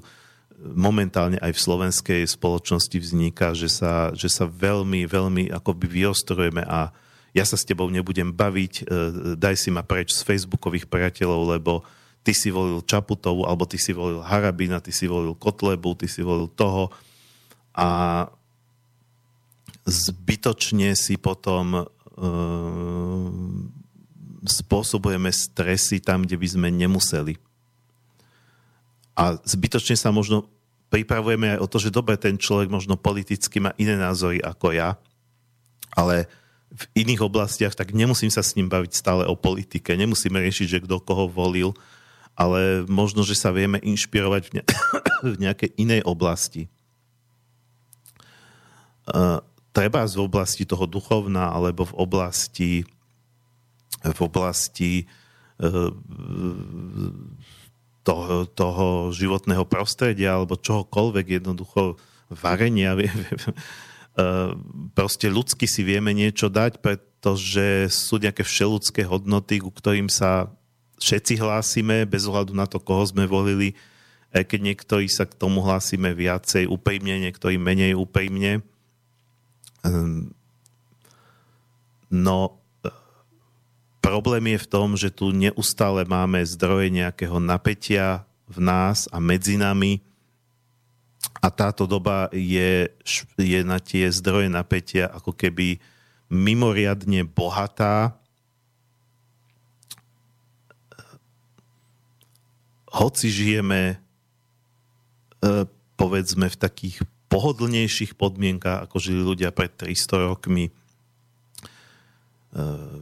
momentálne aj v slovenskej spoločnosti vzniká, že sa veľmi, veľmi akoby vyostrujeme a ja sa s tebou nebudem baviť, daj si ma preč z facebookových priateľov, lebo ty si volil Čaputovú, alebo ty si volil Harabina, ty si volil Kotlebu, ty si volil toho a zbytočne si potom spôsobujeme stresy tam, kde by sme nemuseli. A zbytočne sa možno pripravujeme aj o to, že dobre, ten človek možno politicky má iné názory ako ja, ale v iných oblastiach tak nemusím sa s ním baviť stále o politike, nemusíme riešiť, že kto koho volil, ale možno, že sa vieme inšpirovať v nejakej inej oblasti. Treba z oblasti toho duchovná, alebo v oblasti toho životného prostredia alebo čohokoľvek, jednoducho varenia. Proste ľudsky si vieme niečo dať, pretože sú nejaké všeludské hodnoty, ku ktorým sa všetci hlásime, bez ohľadu na to, koho sme volili, aj keď niektorí sa k tomu hlásime viacej úprimne, niektorí menej úprimne. No, problém je v tom, že tu neustále máme zdroje nejakého napätia v nás a medzi nami a táto doba je na tie zdroje napätia ako keby mimoriadne bohatá. Hoci žijeme, povedzme, v takých pohodlnejších podmienkách, ako žili ľudia pred 300 rokmi,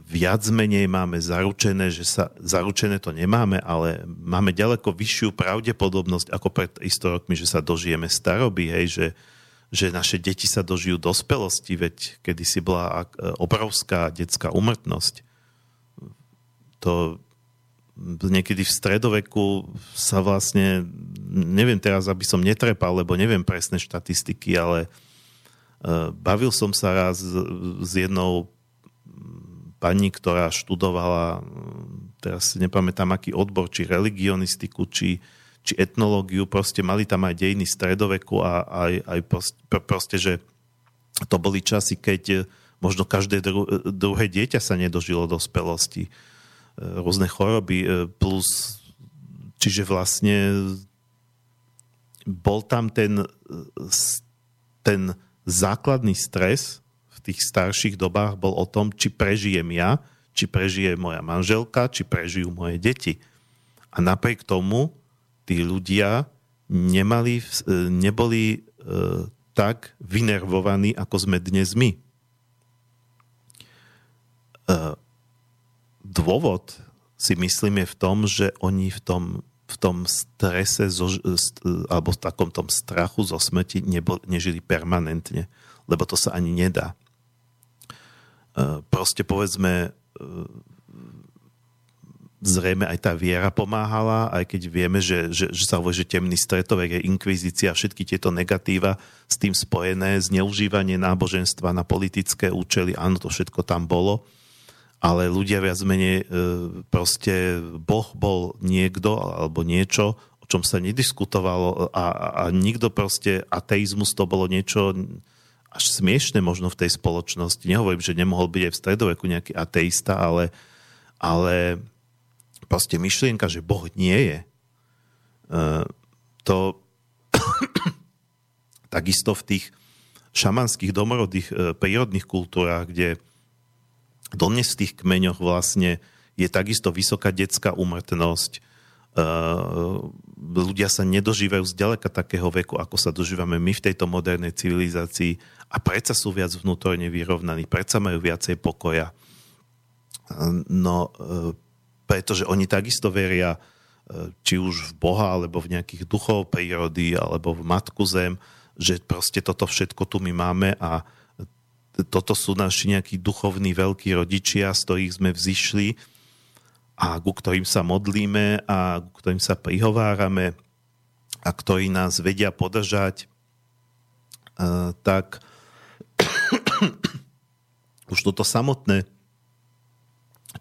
viac menej máme zaručené, že sa zaručené to nemáme, ale máme ďaleko vyššiu pravdepodobnosť ako pred 300 rokmi, že sa dožijeme staroby, hej, že naše deti sa dožijú dospelosti, veď kedysi bola obrovská detská úmrtnosť. To niekedy v stredoveku sa vlastne, neviem teraz, aby som netrepal, lebo neviem presné štatistiky, ale bavil som sa raz s jednou pani, ktorá študovala, teraz si nepamätám, aký odbor, či religionistiku, či etnológiu, proste mali tam aj dejiny stredoveku a aj proste, že to boli časy, keď možno každé druhé dieťa sa nedožilo dospelosti. Rôzne choroby, plus, čiže vlastne bol tam ten základný stres v tých starších dobách bol o tom, či prežijem ja, či prežije moja manželka, či prežijú moje deti. A napriek tomu tí ľudia neboli tak vynervovaní, ako sme dnes my. Dôvod si myslím je v tom, že oni v tom strese alebo v takom tom strachu zo smrti nežili permanentne, lebo to sa ani nedá. Proste povedzme, zrejme aj tá viera pomáhala, aj keď vieme, že sa hovorí, že temný stretovek je inkvizícia, všetky tieto negatíva s tým spojené, zneužívanie náboženstva na politické účely, áno, to všetko tam bolo. Ale ľudia viac menej, proste Boh bol niekto alebo niečo, o čom sa nediskutovalo a nikto proste, ateizmus to bolo niečo až smiešné možno v tej spoločnosti. Nehovorím, že nemohol byť aj v stredoveku nejaký ateista, ale proste myšlienka, že Boh nie je. To takisto v tých šamanských domorodých prírodných kultúrách, kde dnes v tých kmeňoch vlastne je takisto vysoká detská úmrtnosť. Ľudia sa nedožívajú zďaleka takého veku, ako sa dožívame my v tejto modernej civilizácii a predsa sú viac vnútorne vyrovnaní, predsa majú viacej pokoja. No, pretože oni takisto veria či už v Boha, alebo v nejakých duchov prírody, alebo v Matku Zem, že proste toto všetko tu my máme a toto sú naši nejakí duchovní veľkí rodičia, z ktorých sme vzišli a ku ktorým sa modlíme a ku ktorým sa prihovárame a ktorí nás vedia podržať, tak už toto samotné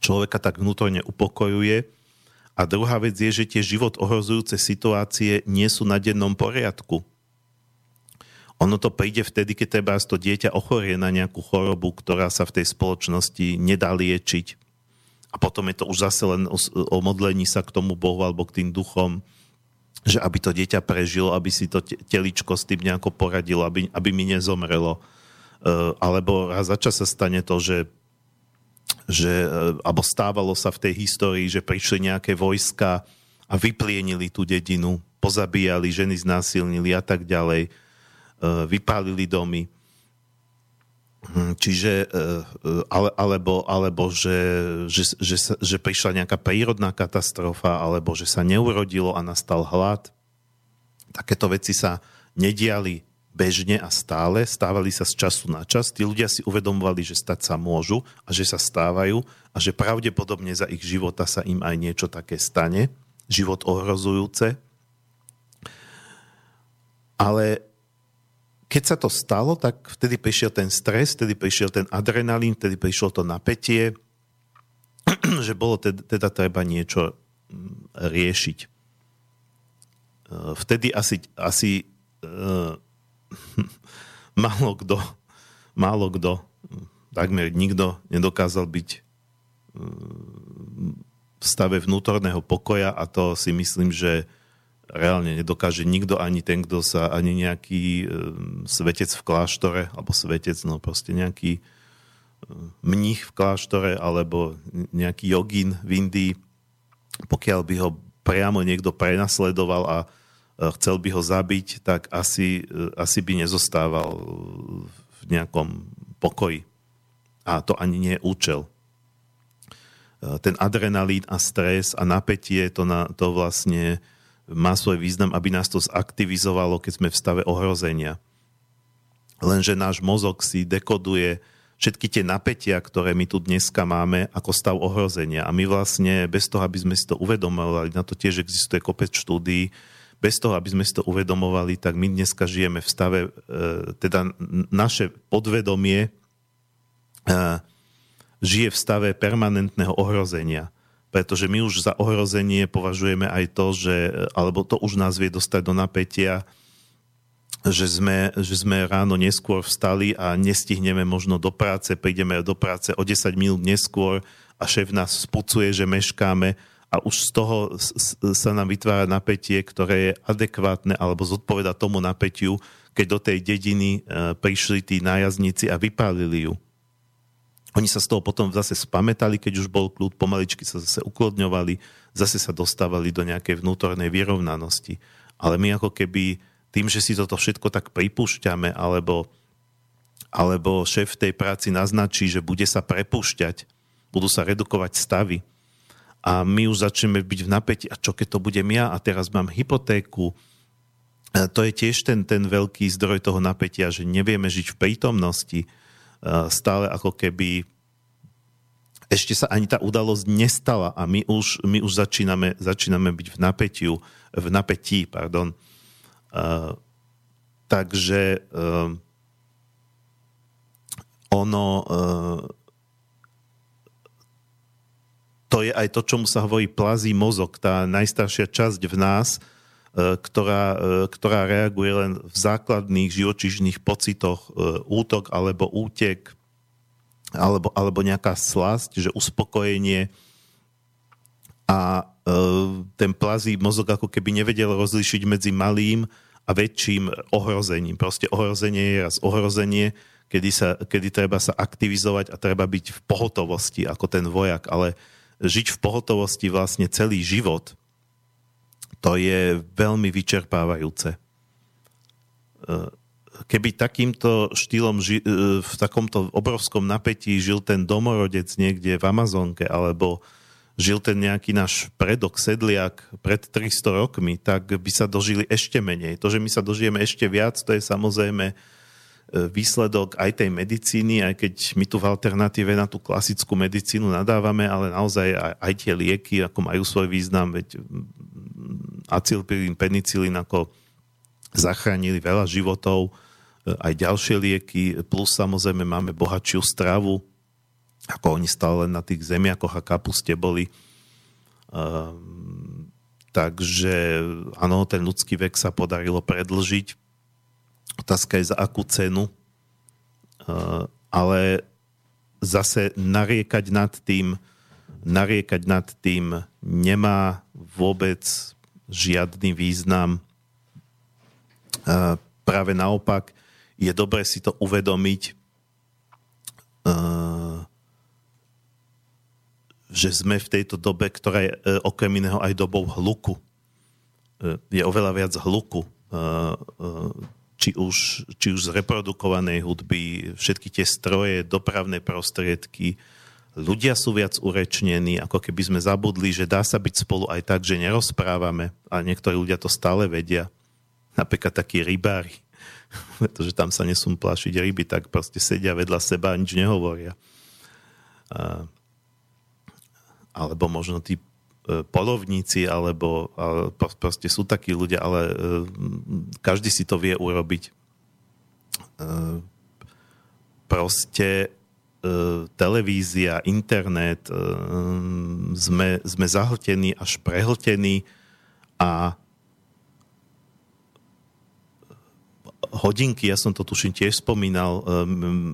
človeka tak vnútorne upokojuje. A druhá vec je, že tie život ohrozujúce situácie nie sú na dennom poriadku. Ono to príde vtedy, keď treba to dieťa ochorie na nejakú chorobu, ktorá sa v tej spoločnosti nedá liečiť. A potom je to už zase len o modlení sa k tomu Bohu alebo k tým duchom, že aby to dieťa prežilo, aby si to teličko s tým nejako poradilo, aby mi nezomrelo. Alebo raz za čas sa stane to, že alebo stávalo sa v tej histórii, že prišli nejaké vojska a vyplienili tú dedinu, pozabíjali, ženy znásilnili a tak ďalej. Vypálili domy. Čiže alebo že prišla nejaká prírodná katastrofa, alebo že sa neurodilo a nastal hlad. Takéto veci sa nediali bežne a stále, stávali sa z času na čas. Tí ľudia si uvedomovali, že stať sa môžu a že sa stávajú a že pravdepodobne za ich života sa im aj niečo také stane život ohrozujúce. Ale keď sa to stalo, tak vtedy prišiel ten stres, vtedy prišiel ten adrenalín, vtedy prišlo to napätie, že bolo teda treba niečo riešiť. Vtedy asi málo kto, takmer nikto nedokázal byť v stave vnútorného pokoja, a to si myslím, že reálne nedokáže nikto, ani ten, kto sa, ani nejaký svetec v kláštore, alebo svetec, no proste nejaký mních v kláštore, alebo nejaký jogín v Indii, pokiaľ by ho priamo niekto prenasledoval a chcel by ho zabiť, tak asi by nezostával v nejakom pokoji. A to ani nie je účel. Ten adrenalín a stres a napätie, to vlastne má svoj význam, aby nás to zaktivizovalo, keď sme v stave ohrozenia. Lenže náš mozog si dekoduje všetky tie napätia, ktoré my tu dneska máme, ako stav ohrozenia. A my vlastne, bez toho, aby sme si to uvedomovali, na to tiež existuje kopec štúdií, bez toho, aby sme si to uvedomovali, tak my dneska žijeme v stave, teda naše podvedomie žije v stave permanentného ohrozenia. Pretože my už za ohrozenie považujeme aj to, že, alebo to už nás vie dostať do napätia, že sme ráno neskôr vstali a nestihneme možno do práce, prídeme do práce o 10 minút neskôr a šéf nás spucuje, že meškáme, a už z toho sa nám vytvára napätie, ktoré je adekvátne alebo zodpovedá tomu napätiu, keď do tej dediny prišli tí nájazdníci a vypálili ju. Oni sa z toho potom zase spamätali, keď už bol kľud, pomaličky sa zase uklodňovali, zase sa dostávali do nejakej vnútornej vyrovnanosti. Ale my ako keby tým, že si toto všetko tak pripúšťame, alebo šéf tej práci naznačí, že bude sa prepúšťať, budú sa redukovať stavy. A my už začneme byť v napätí, a čo keď to budem ja, a teraz mám hypotéku. To je tiež ten veľký zdroj toho napätia, že nevieme žiť v prítomnosti, stále ako keby ešte sa ani tá udalosť nestala, a my už začíname byť v napätí. Takže to je aj to, čomu sa hovorí plazí mozog, tá najstaršia časť v nás, ktorá reaguje len v základných živočíšnych pocitoch, útok alebo útek, alebo nejaká slasť, že uspokojenie, a ten plazí mozog ako keby nevedel rozlíšiť medzi malým a väčším ohrozením. Proste ohrozenie je raz ohrozenie, kedy treba sa aktivizovať a treba byť v pohotovosti ako ten vojak, ale žiť v pohotovosti vlastne celý život, to je veľmi vyčerpávajúce. Keby takýmto štýlom, v takomto obrovskom napätí žil ten domorodec niekde v Amazonke, alebo žil ten nejaký náš predok, sedliak pred 300 rokmi, tak by sa dožili ešte menej. To, že my sa dožijeme ešte viac, to je samozrejme výsledok aj tej medicíny, aj keď my tu v alternatíve na tú klasickú medicínu nadávame, ale naozaj aj tie lieky, ako majú svoj význam, veď acylpyrín, penicilín, ako zachránili veľa životov, aj ďalšie lieky, plus samozrejme máme bohatšiu stravu, ako oni stále na tých zemiakoch a kapuste boli. Takže áno, ten ľudský vek sa podarilo predlžiť. Otázka je, za akú cenu. Ale zase nariekať nad tým nemá vôbec žiadny význam. Práve naopak, je dobre si to uvedomiť, že sme v tejto dobe, ktorá je okrem iného aj dobou hluku. Je oveľa viac hluku. Či už z reprodukovanej hudby, všetky tie stroje, dopravné prostriedky. Ľudia sú viac urečnení, ako keby sme zabudli, že dá sa byť spolu aj tak, že nerozprávame. A niektorí ľudia to stále vedia. Napríklad takí rybári, pretože tam sa nesú plášiť ryby, tak proste sedia vedľa seba a nič nehovoria. Alebo možno tí polovníci, alebo proste sú takí ľudia, ale každý si to vie urobiť. Proste televízia, internet, sme zahltení až prehltení a hodinky, ja som to tuším tiež spomínal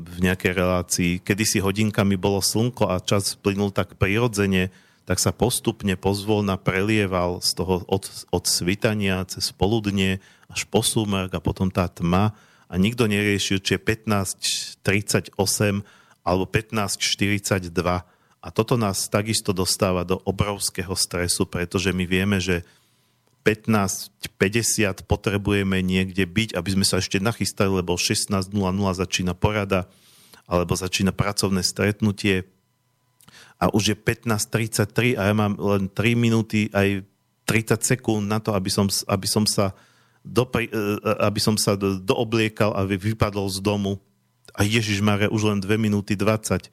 v nejakej relácii, kedysi hodinkami bolo slnko a čas plynul tak prirodzene, tak sa postupne pozvolna prelieval z toho od svitania cez poludnie až po súmrak a potom tá tma a nikto neriešil, či je 15:38 alebo 15:42. A toto nás takisto dostáva do obrovského stresu, pretože my vieme, že 15:50 potrebujeme niekde byť, aby sme sa ešte nachystali, lebo 16:00 začína porada alebo začína pracovné stretnutie. A už je 15:33 a ja mám len 3 minúty aj 30 sekúnd na to, aby som sa doobliekal a vypadol z domu. A Ježišmarja, už len 2 minúty 20.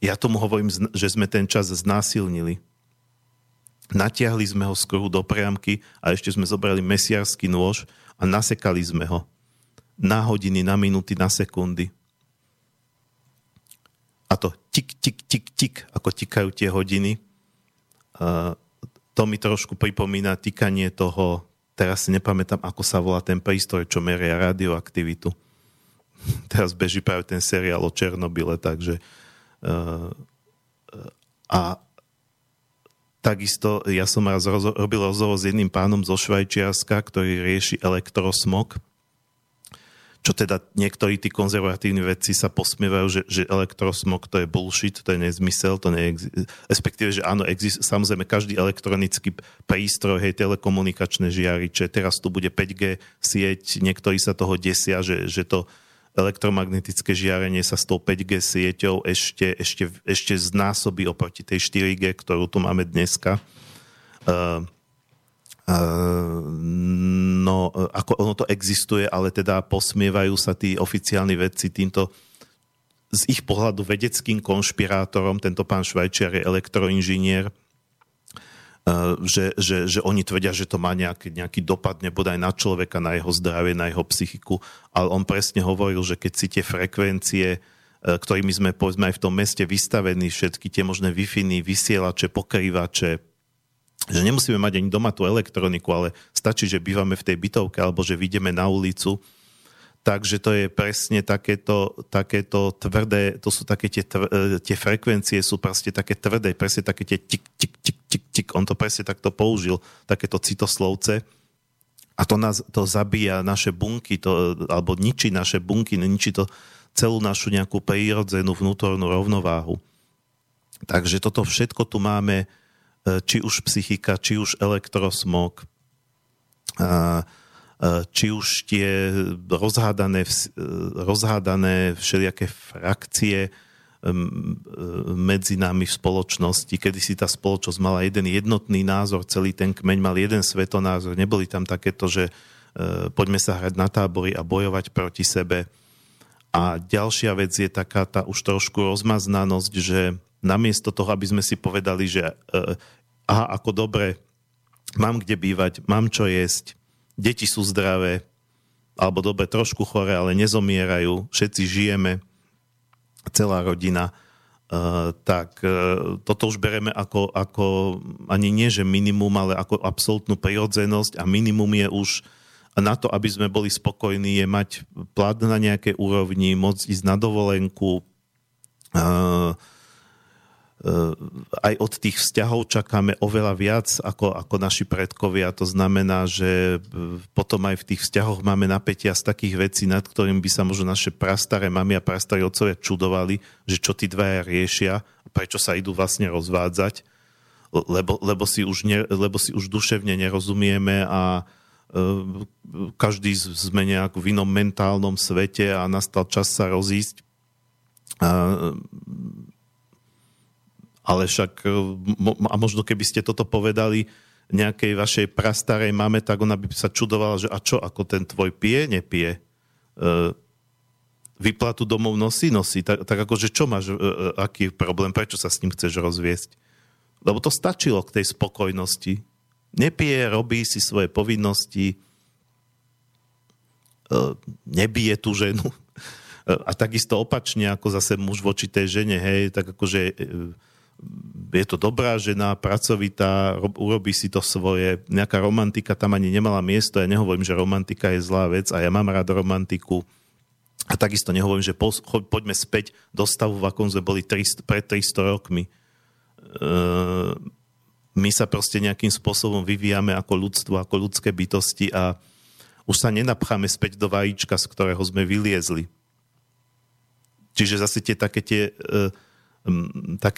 Ja tomu hovorím, že sme ten čas znásilnili. Natiahli sme ho z kruhu do priamky a ešte sme zobrali mesiarsky nôž a nasekali sme ho. Na hodiny, na minúty, na sekundy. A to tik, tik, tik, tik, ako tikajú tie hodiny. To mi trošku pripomína tikanie toho, teraz si nepamätám, ako sa volá ten prístroj, čo meria radioaktivitu. Teraz beží práve ten seriál o Černobyle, takže a takisto ja som raz robil rozhovor s jedným pánom zo Švajčiarska, ktorý rieši elektrosmog, čo teda niektorí tí konzervatívni vedci sa posmievajú, že elektrosmog to je bullshit, to je nezmysel, to neexistuje. Respektíve, že áno, existuje. Samozrejme, každý elektronický prístroj, hej, telekomunikačné žiariče, teraz tu bude 5G sieť, niektorí sa toho desia, že to elektromagnetické žiarenie sa s tou 5G sieťou ešte znásobí oproti tej 4G, ktorú tu máme dneska. No, ako ono to existuje, ale teda posmievajú sa tí oficiálni vedci týmto z ich pohľadu vedeckým konšpirátorom, tento pán Švajčiar je elektroinžinier, že oni tvrdia, že to má nejaký dopad nebodaj na človeka, na jeho zdravie, na jeho psychiku, ale on presne hovoril, že keď si tie frekvencie, ktorými sme povedzme aj v tom meste vystavení, všetky tie možné Wi-Fi, vysielače, pokrývače, že nemusíme mať ani doma tú elektroniku, ale stačí, že bývame v tej bytovke alebo že vyjdeme na ulicu. Takže to je presne takéto tvrdé, to sú také tie frekvencie, sú proste také tvrdé, presne také tie tik, tik, tik, tik, tik. On to presne takto použil, takéto citoslovce. A to nás to zabíja naše bunky, alebo ničí naše bunky, ničí to celú našu nejakú prírodzenú vnútornú rovnováhu. Takže toto všetko tu máme, či už psychika, či už elektrosmog, či už tie rozhádané všelijaké frakcie medzi nami v spoločnosti. Kedy si tá spoločnosť mala jeden jednotný názor, celý ten kmeň mal jeden svetonázor, neboli tam takéto, že poďme sa hrať na tábory a bojovať proti sebe. A ďalšia vec je taká tá už trošku rozmaznanosť, že namiesto toho, aby sme si povedali, že aha, ako dobre, mám kde bývať, mám čo jesť, deti sú zdravé, alebo dobre, trošku chore, ale nezomierajú, všetci žijeme, celá rodina, tak toto už bereme ako ani nie, že minimum, ale ako absolútnu prirodzenosť a minimum je už na to, aby sme boli spokojní, je mať plat na nejakej úrovni, môcť ísť na dovolenku, aj od tých vzťahov čakáme oveľa viac ako naši predkovia. To znamená, že potom aj v tých vzťahoch máme napätia z takých vecí, nad ktorým by sa možno naše prastaré mamy a prastaré otcovia čudovali, že čo tí dvaja riešia, prečo sa idú vlastne rozvádzať, lebo si už duševne nerozumieme a každý sme nejak v inom mentálnom svete a nastal čas sa rozísť. Ale však, a možno keby ste toto povedali nejakej vašej prastarej mame, tak ona by sa čudovala, že a čo, ako ten tvoj pije, nepije. výplatu domov nosí. Tak akože čo máš, aký problém, prečo sa s ním chceš rozviesť? Lebo to stačilo k tej spokojnosti. Nepije, robí si svoje povinnosti, nebije tú ženu. A takisto opačne, ako zase muž voči tej žene, hej, tak akože je to dobrá žena, pracovitá, urobí si to svoje. Nejaká romantika tam ani nemala miesto. Ja nehovorím, že romantika je zlá vec a ja mám rád romantiku. A takisto nehovorím, že poďme späť do stavu, v akom sme boli pred 300 rokmi. My sa proste nejakým spôsobom vyvíjame ako ľudstvo, ako ľudské bytosti a už sa nenapcháme späť do vajíčka, z ktorého sme vyliezli. Čiže zase také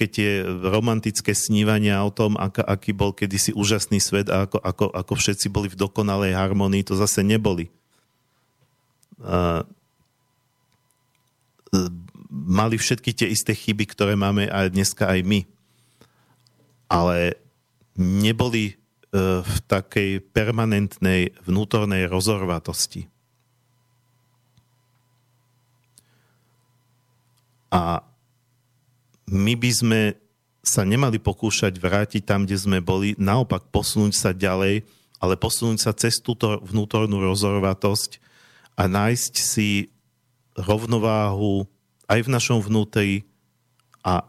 tie romantické snívania o tom, aký bol kedysi úžasný svet a ako všetci boli v dokonalej harmonii, to zase neboli. Mali všetky tie isté chyby, ktoré máme aj dneska aj my. Ale neboli v takej permanentnej vnútornej rozorvatosti. A my by sme sa nemali pokúšať vrátiť tam, kde sme boli, naopak posunúť sa ďalej, ale posunúť sa cez túto vnútornú rozorvatosť a nájsť si rovnováhu aj v našom vnútri, a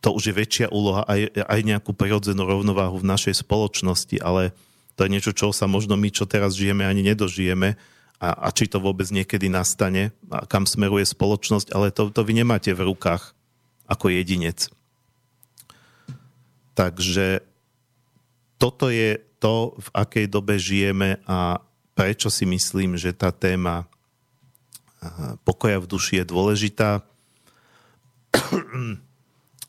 to už je väčšia úloha, aj nejakú prirodzenú rovnováhu v našej spoločnosti, ale to je niečo, čo sa možno my, čo teraz žijeme, ani nedožijeme a či to vôbec niekedy nastane a kam smeruje spoločnosť, ale to vy nemáte v rukách ako jedinec. Takže toto je to, v akej dobe žijeme a prečo si myslím, že tá téma pokoja v duši je dôležitá.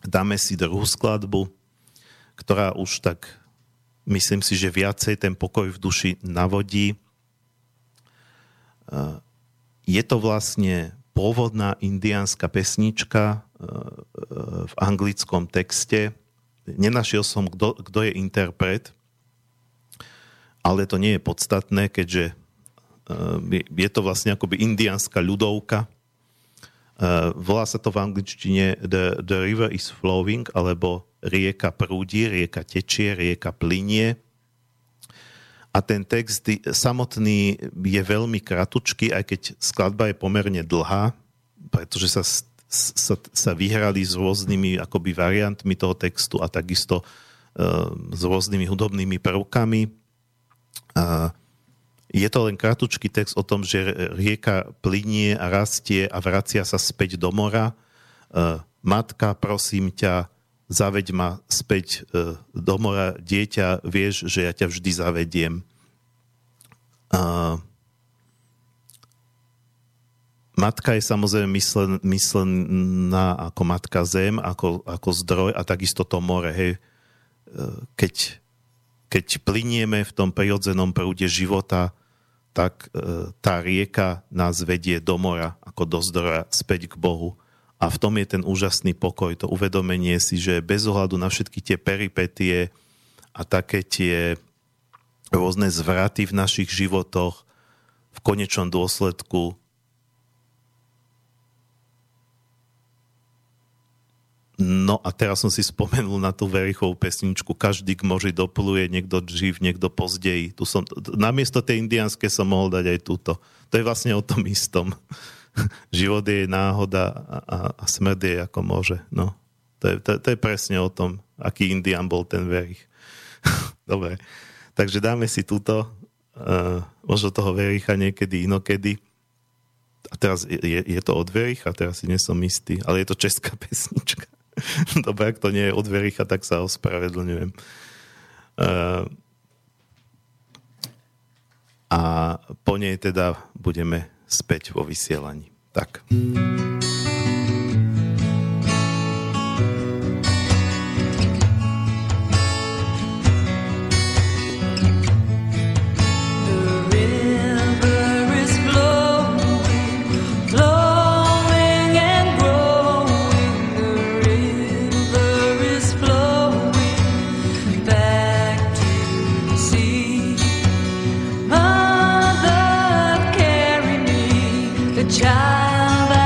Dáme si druhú skladbu, ktorá už tak, myslím si, že viacej ten pokoj v duši navodí. Je to vlastne pôvodná indiánska pesnička v anglickom texte. Nenašiel som, kto je interpret, ale to nie je podstatné, keďže je to vlastne akoby indiánska ľudovka. Volá sa to v angličtine The river is flowing, alebo rieka prúdi, rieka tečie, rieka plynie. A ten text samotný je veľmi kratučký, aj keď skladba je pomerne dlhá, pretože sa vyhrali s rôznymi akoby variantmi toho textu a takisto s rôznymi hudobnými prvkami. Je to len kratučký text o tom, že rieka plynie a rastie a vracia sa späť do mora. Matka, prosím ťa, zaveď ma späť do mora. Dieťa, vieš, že ja ťa vždy zavediem. Matka je samozrejme myslená ako matka zem, ako zdroj a takisto to more. Hej. Keď plynieme v tom prirodzenom prúde života, tak tá rieka nás vedie do mora, ako do zdroja, späť k Bohu. A v tom je ten úžasný pokoj, to uvedomenie si, že bez ohľadu na všetky tie peripetie a také tie rôzne zvraty v našich životoch, v konečnom dôsledku no a teraz som si spomenul na tú Verichovú pesničku Každý k moři dopluje, niekto dřív, niekto pozdejí. Tu som, namiesto tej indiánskej som mohol dať aj túto. To je vlastne o tom istom. Život je náhoda a smrť je ako môže. No. To je presne o tom, aký indián bol ten Verich. Dobre. Takže dáme si túto, možno toho Vericha niekedy inokedy. A teraz je to od Vericha, teraz si nesom istý, ale je to česká pesnička. Dobre, ak to nie je od Vericha, tak sa ospravedlňujem. A po nej teda budeme späť vo vysielaní. Tak. Child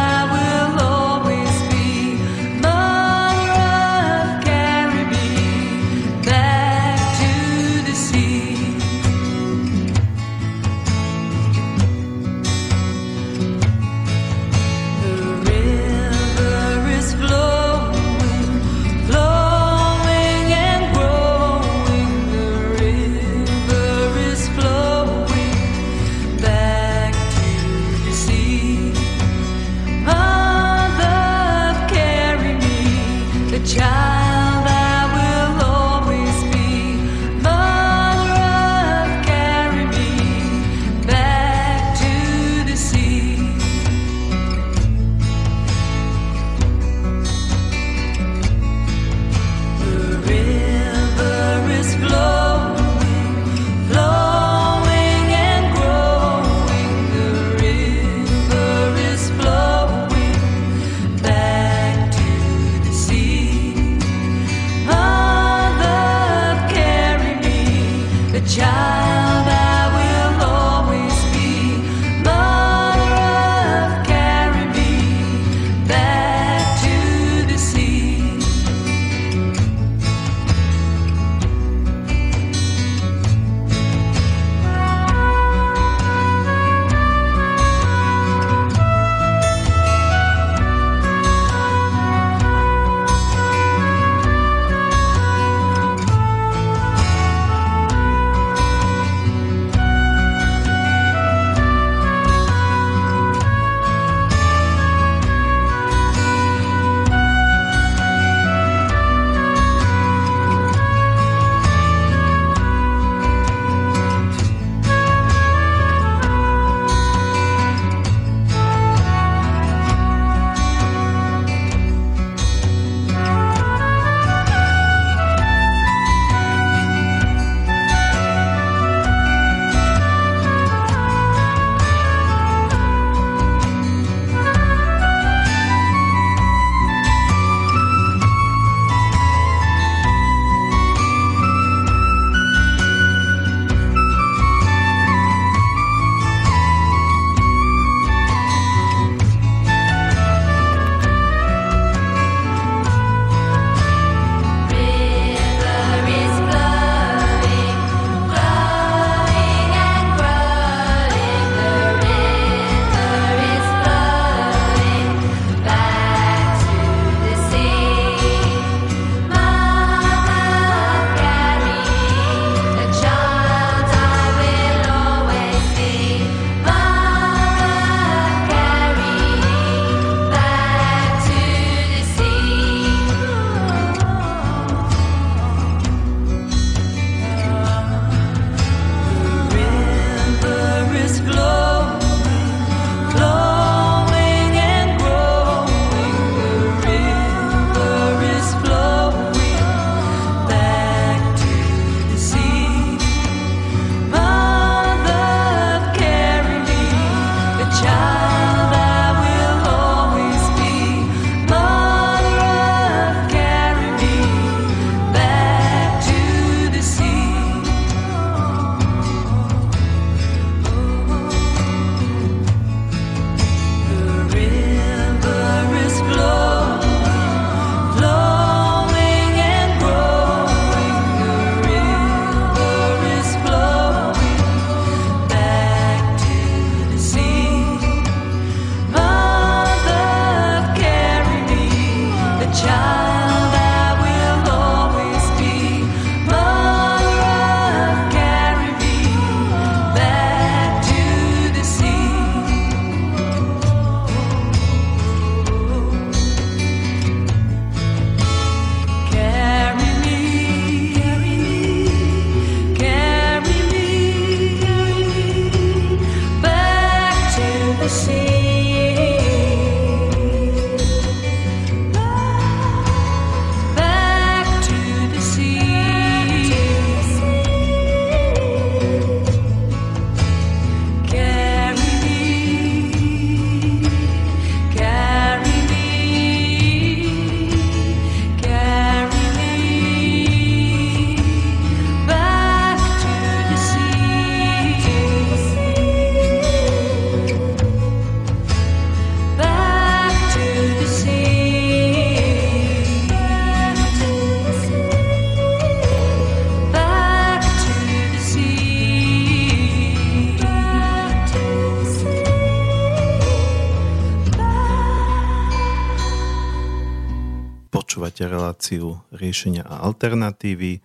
máte reláciu riešenia a alternatívy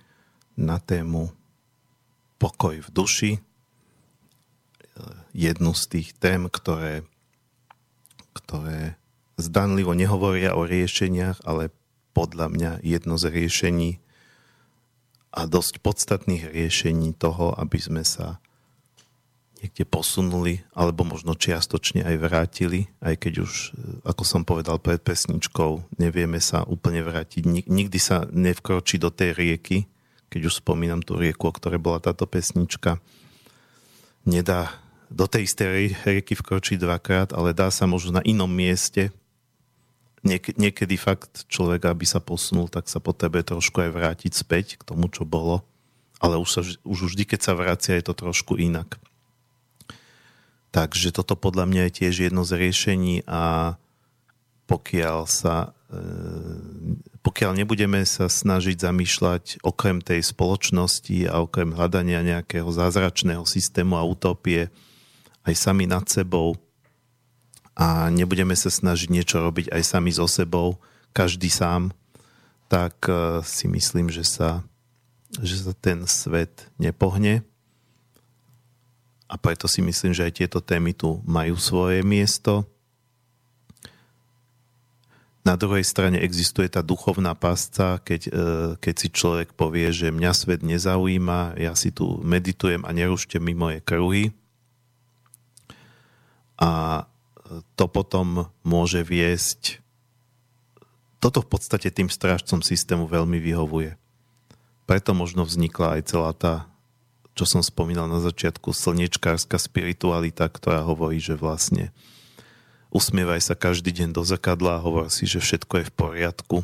na tému pokoj v duši. Jednu z tých tém, ktoré zdanlivo nehovoria o riešeniach, ale podľa mňa jedno z riešení a dosť podstatných riešení toho, aby sme sa niekde posunuli, alebo možno čiastočne aj vrátili, aj keď už, ako som povedal pred pesničkou, nevieme sa úplne vrátiť. Nikdy sa nevkročí do tej rieky, keď už spomínam tú rieku, o ktorej bola táto pesnička. Nedá do tej istej rieky vkročiť dvakrát, ale dá sa možno na inom mieste. Niekedy fakt človek, aby sa posunul, tak sa potrebuje trošku aj vrátiť späť k tomu, čo bolo. Ale už vždy, keď sa vracia, je to trošku inak. Takže toto podľa mňa je tiež jedno z riešení a pokiaľ nebudeme sa snažiť zamýšľať okrem tej spoločnosti a okrem hľadania nejakého zázračného systému a utopie aj sami nad sebou a nebudeme sa snažiť niečo robiť aj sami so sebou, každý sám, tak si myslím, že sa ten svet nepohne. A preto si myslím, že aj tieto témy tu majú svoje miesto. Na druhej strane existuje tá duchovná pasca, keď si človek povie, že mňa svet nezaujíma, ja si tu meditujem a nerušte mi moje kruhy. A to potom môže viesť... Toto v podstate tým strážcom systému veľmi vyhovuje. Preto možno vznikla aj celá tá, čo som spomínal na začiatku, slniečkárska spiritualita, ktorá hovorí, že vlastne usmievaj sa každý deň do zrkadla a hovor si, že všetko je v poriadku.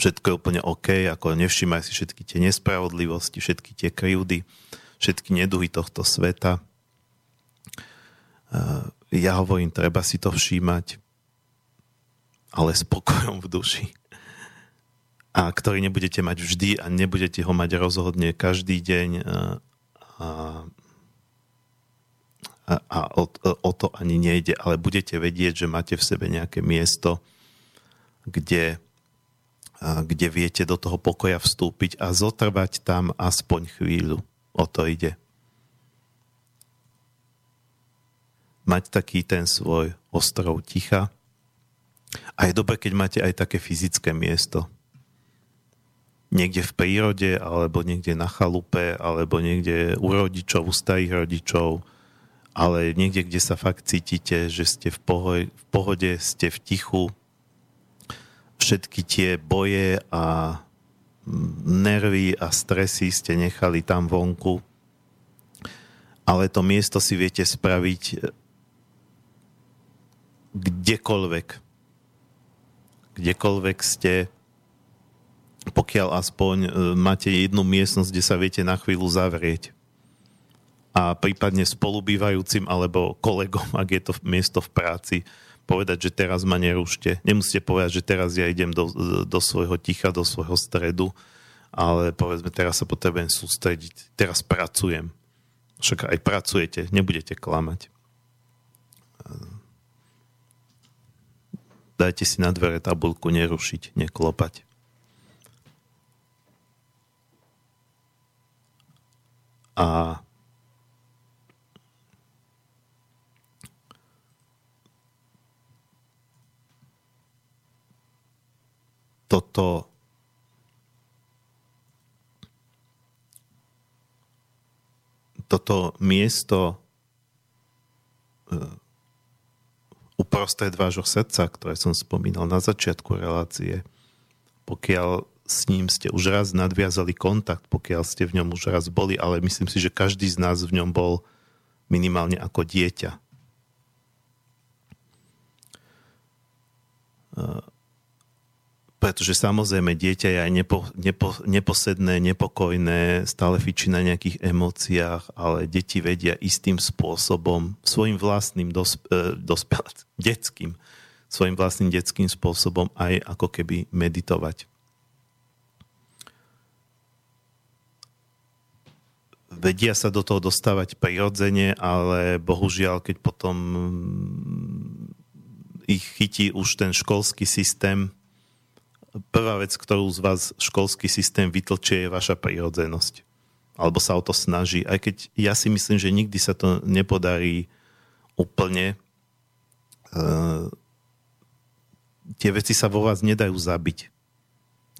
Všetko je úplne OK, ako nevšímaj si všetky tie nespravodlivosti, všetky tie krivdy, všetky neduhy tohto sveta. Ja hovorím, treba si to všímať, ale s pokojom v duši. A ktorý nebudete mať vždy a nebudete ho mať rozhodne každý deň a o to ani nejde, ale budete vedieť, že máte v sebe nejaké miesto, kde viete do toho pokoja vstúpiť a zotrvať tam aspoň chvíľu. O to ide. Mať taký ten svoj ostrov ticha a je dobre, keď máte aj také fyzické miesto. Niekde v prírode, alebo niekde na chalupe, alebo niekde u rodičov, u starých rodičov, ale niekde, kde sa fakt cítite, že ste v pohode, ste v tichu. Všetky tie boje a nervy a stresy ste nechali tam vonku. Ale to miesto si viete spraviť kdekoľvek. Kdekoľvek ste... Pokiaľ aspoň máte jednu miestnosť, kde sa viete na chvíľu zavrieť a prípadne spolubývajúcim alebo kolegom, ak je to miesto v práci, povedať, že teraz ma nerušte. Nemusíte povedať, že teraz ja idem do svojho ticha, do svojho stredu, ale povedzme, teraz sa potrebujem sústrediť, teraz pracujem. Však aj pracujete, nebudete klamať. Dajte si na dvere tabuľku nerušiť, neklopať. A toto miesto uprostred vášho srdca, ktoré som spomínal na začiatku relácie, pokiaľ s ním ste už raz nadviazali kontakt, pokiaľ ste v ňom už raz boli, ale myslím si, že každý z nás v ňom bol minimálne ako dieťa. Pretože samozrejme dieťa je aj neposedné, nepokojné, stále fičí na nejakých emóciách, ale deti vedia istým spôsobom, svojim vlastným detským spôsobom aj ako keby meditovať. Vedia sa do toho dostávať prirodzene, ale bohužiaľ, keď potom ich chytí už ten školský systém, prvá vec, ktorú z vás školský systém vytlčie, je vaša prírodzenosť. Alebo sa o to snaží. Aj keď ja si myslím, že nikdy sa to nepodarí úplne. Tie veci sa vo vás nedajú zabiť.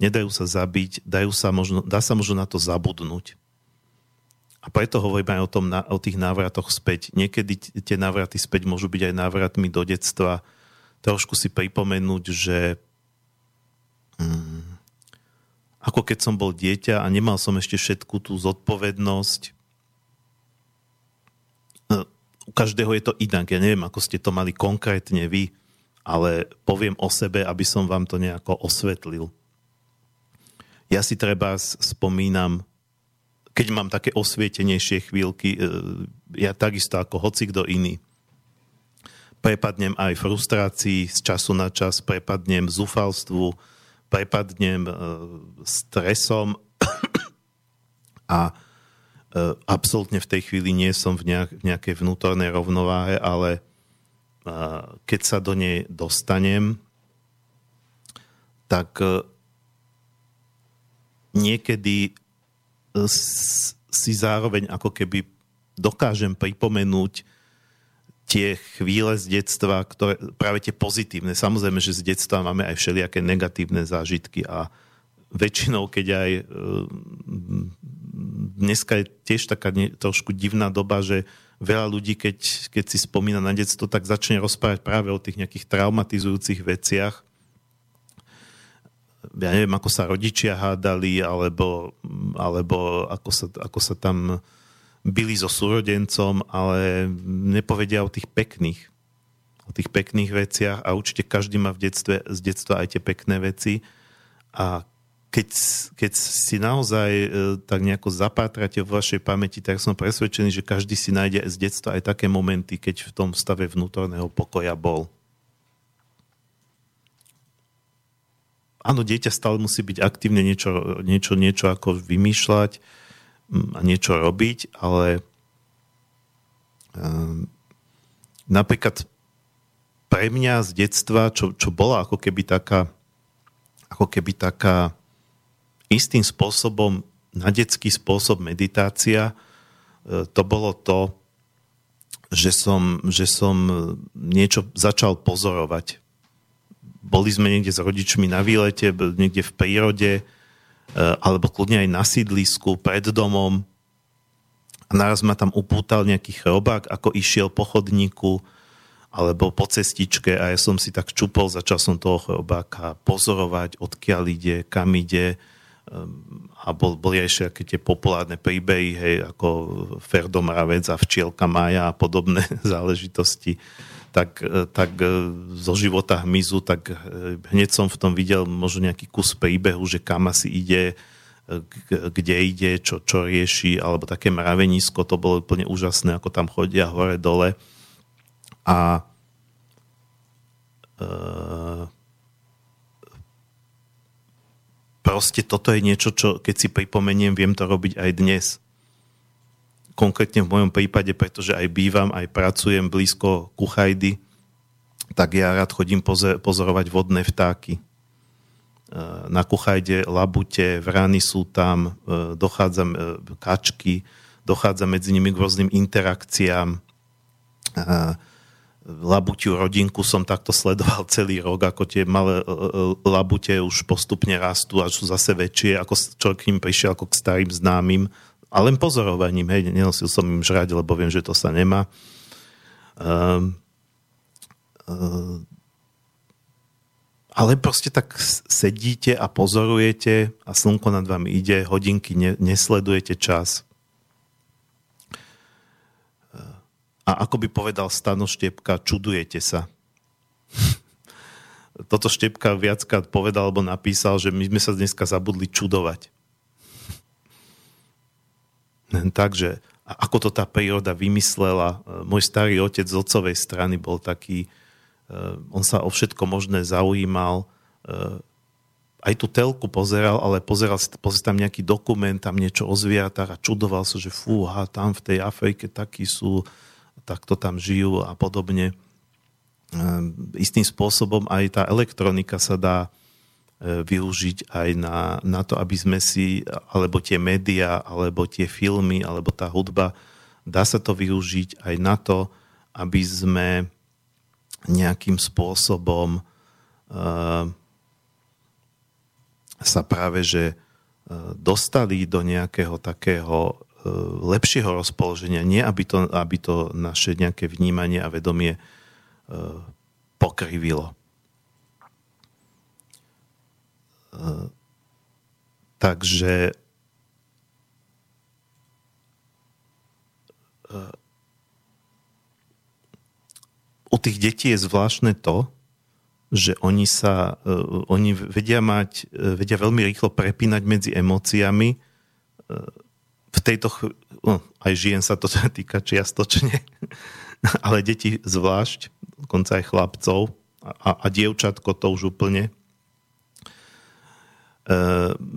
Nedajú sa zabiť, dá sa možno na to zabudnúť. A preto hovoríme aj o tých návratoch späť. Niekedy tie návraty späť môžu byť aj návratmi do detstva. Trošku si pripomenúť, že ako keď som bol dieťa a nemal som ešte všetku tú zodpovednosť. U každého je to inak. Ja neviem, ako ste to mali konkrétne vy, ale poviem o sebe, aby som vám to nejako osvetlil. Ja si treba spomínam, keď mám také osvietenejšie chvíľky, ja takisto ako hocikto iný, prepadnem aj frustrácii z času na čas, prepadnem zúfalstvu, prepadnem stresom a absolútne v tej chvíli nie som v nejakej vnútornej rovnováhe, ale keď sa do nej dostanem, tak niekedy si zároveň ako keby dokážem pripomenúť tie chvíle z detstva, ktoré, práve tie pozitívne. Samozrejme, že z detstva máme aj všelijaké negatívne zážitky a väčšinou, keď aj dneska je tiež taká trošku divná doba, že veľa ľudí, keď si spomína na detstvo, tak začne rozprávať práve o tých nejakých traumatizujúcich veciach. Ja neviem, ako sa rodičia hádali, alebo ako sa tam byli so súrodencom, ale nepovedia o tých pekných veciach a určite každý má z detstva aj tie pekné veci. A keď si naozaj tak nejako zapátrate vo vašej pamäti, tak som presvedčený, že každý si nájde z detstva aj také momenty, keď v tom stave vnútorného pokoja bol. Áno, dieťa stále musí byť aktívne, niečo ako vymýšľať a niečo robiť, ale napríklad pre mňa z detstva, čo bola ako keby taká istým spôsobom, na detský spôsob meditácia, to bolo to, že som niečo začal pozorovať. Boli sme niekde s rodičmi na výlete, niekde v prírode, alebo kľudne aj na sídlisku, pred domom. A naraz ma tam upútal nejaký chrobák, ako išiel po chodníku, alebo po cestičke a ja som si tak čupol, začal som toho chrobáka pozorovať, odkiaľ ide, kam ide. A boli aj všetky tie populárne príbehy, hej, ako Ferdo Mravec a včielka Maja a podobné záležitosti. Tak zo života hmyzu, tak hneď som v tom videl možno nejaký kus príbehu, že kam asi ide, kde ide, čo rieši, alebo také mravenisko, to bolo úplne úžasné, ako tam chodia hore, dole. A proste toto je niečo, čo keď si pripomeniem, viem to robiť aj dnes. Konkrétne v mojom prípade, pretože aj bývam, aj pracujem blízko Kuchajdy, tak ja rád chodím pozorovať vodné vtáky. Na Kuchajde labute, vrany sú tam, dochádzam kačky, dochádza medzi nimi k rôznym interakciám. Labutiu rodinku som takto sledoval celý rok, ako tie malé labute už postupne rastú a sú zase väčšie, ako človek k nim prišiel ako k starým známym. A len pozorovaním, hej, nenosil som im žrať, lebo viem, že to sa nemá. Ale proste tak sedíte a pozorujete a slnko nad vami ide, hodinky, nesledujete čas. A ako by povedal Stano Štepka, čudujete sa. Toto Štepka viackrát povedal, alebo napísal, že my sme sa dneska zabudli čudovať. Takže, ako to tá príroda vymyslela, môj starý otec z otcovej strany bol taký, on sa o všetko možné zaujímal, aj tú telku pozeral, ale pozeral tam nejaký dokument, tam niečo o zvieratách a čudoval sa, že fúha, tam v tej Afrike takí sú, takto tam žijú a podobne. Istým spôsobom aj tá elektronika sa dá využiť aj na to, aby sme si, alebo tie médiá, alebo tie filmy, alebo tá hudba, dá sa to využiť aj na to, aby sme nejakým spôsobom sa práve, že dostali do nejakého takého lepšieho rozpoloženia, nie aby to naše nejaké vnímanie a vedomie pokrivilo. Takže u tých detí je zvláštne to, že oni vedia mať, vedia veľmi rýchlo prepínať medzi emóciami, v tejto aj žien sa to týka čiastočne, ale deti zvlášť, dokonca aj chlapcov a dievčatko to už úplne,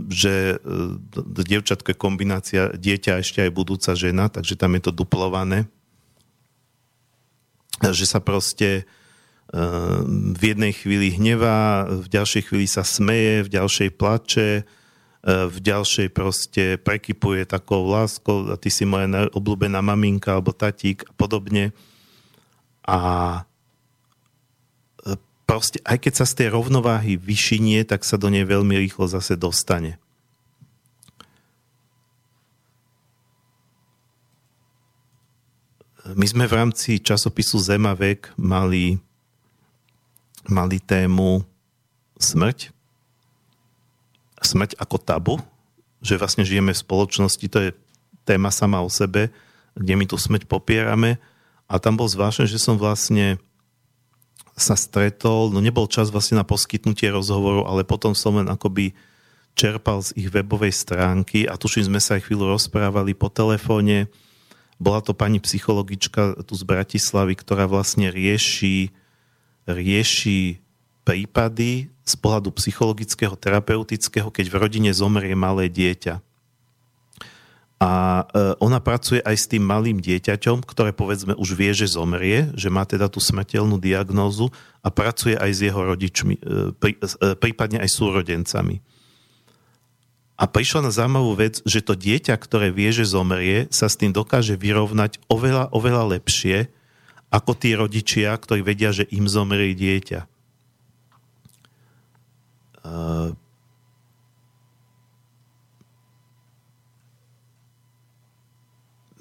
že dievčatko je kombinácia dieťa a ešte aj budúca žena, takže tam je to duplované, že sa proste v jednej chvíli hnevá, v ďalšej chvíli sa smeje, v ďalšej plače, v ďalšej proste prekypuje takou láskou a ty si moja obľúbená maminka alebo tatík a podobne. A proste aj keď sa z tej rovnováhy vyšinie, tak sa do nej veľmi rýchlo zase dostane. My sme v rámci časopisu Zemavek mali tému smrť. Smrť ako tabu, že vlastne žijeme v spoločnosti, to je téma sama o sebe, kde my tú smrť popierame, a tam bol zvláštne, že som vlastne sa stretol, no nebol čas vlastne na poskytnutie rozhovoru, ale potom som len akoby čerpal z ich webovej stránky a tuším, sme sa aj chvíľu rozprávali po telefóne. Bola to pani psychologička tu z Bratislavy, ktorá vlastne rieši prípady z pohľadu psychologického, terapeutického, keď v rodine zomrie malé dieťa. A ona pracuje aj s tým malým dieťaťom, ktoré povedzme už vie, že zomrie, že má teda tú smrteľnú diagnózu, a pracuje aj s jeho rodičmi, prípadne aj súrodencami. A prišla na zaujímavú vec, že to dieťa, ktoré vie, že zomrie, sa s tým dokáže vyrovnať oveľa, oveľa lepšie ako tí rodičia, ktorí vedia, že im zomrie dieťa.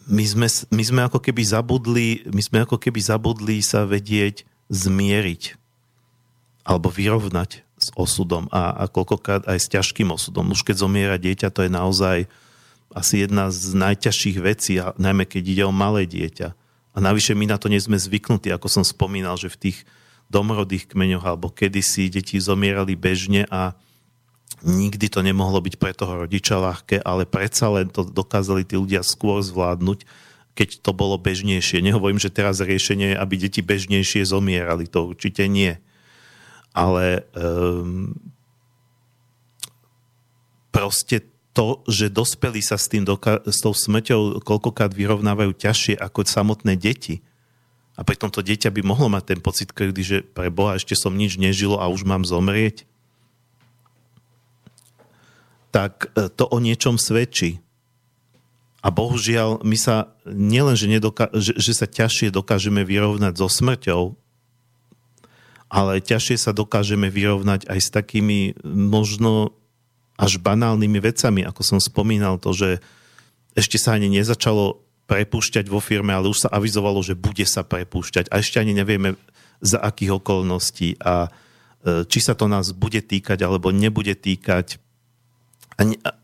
My sme ako keby zabudli sa vedieť zmieriť alebo vyrovnať s osudom a koľkokrát aj s ťažkým osudom. Už keď zomiera dieťa, to je naozaj asi jedna z najťažších vecí, a najmä keď ide o malé dieťa. A navyše my na to nie sme zvyknutí, ako som spomínal, že v tých domorodých kmeňoch alebo kedysi deti zomierali bežne a nikdy to nemohlo byť pre toho rodiča ľahké, ale predsa len to dokázali tí ľudia skôr zvládnuť, keď to bolo bežnejšie. Nehovorím, že teraz riešenie je, aby deti bežnejšie zomierali, to určite nie. Ale proste to, že dospelí sa s tou smrťou koľkokrát vyrovnávajú ťažšie ako samotné deti. A pritom to dieťa by mohlo mať ten pocit krivdy, že pre Boha, ešte som nič nežilo a už mám zomrieť. Tak to o niečom svedčí. A bohužiaľ, my sa nielen, že sa ťažšie dokážeme vyrovnať so smrťou, ale ťažšie sa dokážeme vyrovnať aj s takými možno až banálnymi vecami, ako som spomínal to, že ešte sa ani nezačalo prepúšťať vo firme, ale už sa avizovalo, že bude sa prepúšťať. A ešte ani nevieme, za akých okolností a či sa to nás bude týkať, alebo nebude týkať.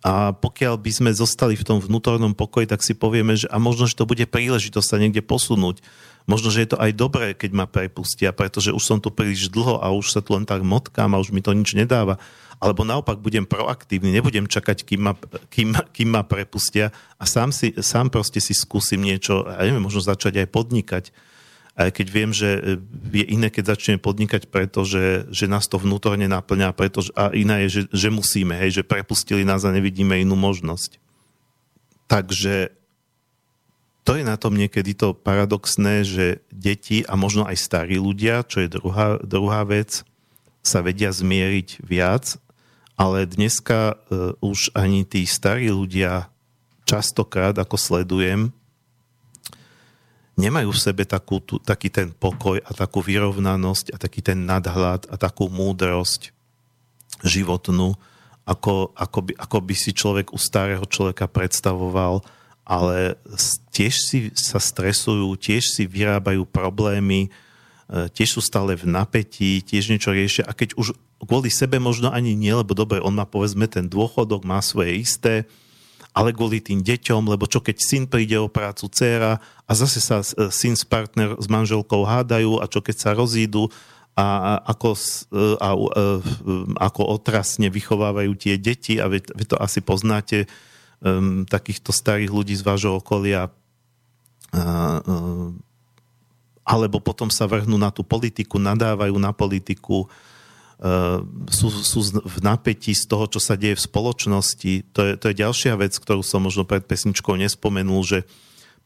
A pokiaľ by sme zostali v tom vnútornom pokoji, tak si povieme, že a možno, že to bude príležitosť sa niekde posunúť. Možno, že je to aj dobré, keď ma prepustia, pretože už som tu príliš dlho a už sa tu len tak motkám a už mi to nič nedáva. Alebo naopak budem proaktívny, nebudem čakať, kým ma prepustia, a sám proste si skúsim niečo, ja neviem, možno začať aj podnikať. Aj keď viem, že je iné, keď začneme podnikať, pretože že nás to vnútorne naplňa, a iná je, že musíme, hej, že prepustili nás a nevidíme inú možnosť. Takže to je na tom niekedy to paradoxné, že deti a možno aj starí ľudia, čo je druhá vec, sa vedia zmieriť viac, Ale dneska už ani tí starí ľudia častokrát, ako sledujem, nemajú v sebe taký ten pokoj a takú vyrovnanosť a taký ten nadhľad a takú múdrosť životnú, ako by si človek u starého človeka predstavoval, ale tiež si sa stresujú, tiež si vyrábajú problémy, tiež sú stále v napätí, tiež niečo riešia a keď už kvôli sebe možno ani nie, lebo dobre, on má povedzme ten dôchodok, má svoje isté, ale kvôli tým deťom, lebo čo keď syn príde o prácu, dcéra a zase sa syn s partner s manželkou hádajú a čo keď sa rozídu a ako otrasne vychovávajú tie deti a vy to asi poznáte takýchto starých ľudí z vášho okolia alebo potom sa vrhnú na tú politiku, nadávajú na politiku. Sú v napätí z toho, čo sa deje v spoločnosti. To je ďalšia vec, ktorú som možno pred pesničkou nespomenul, že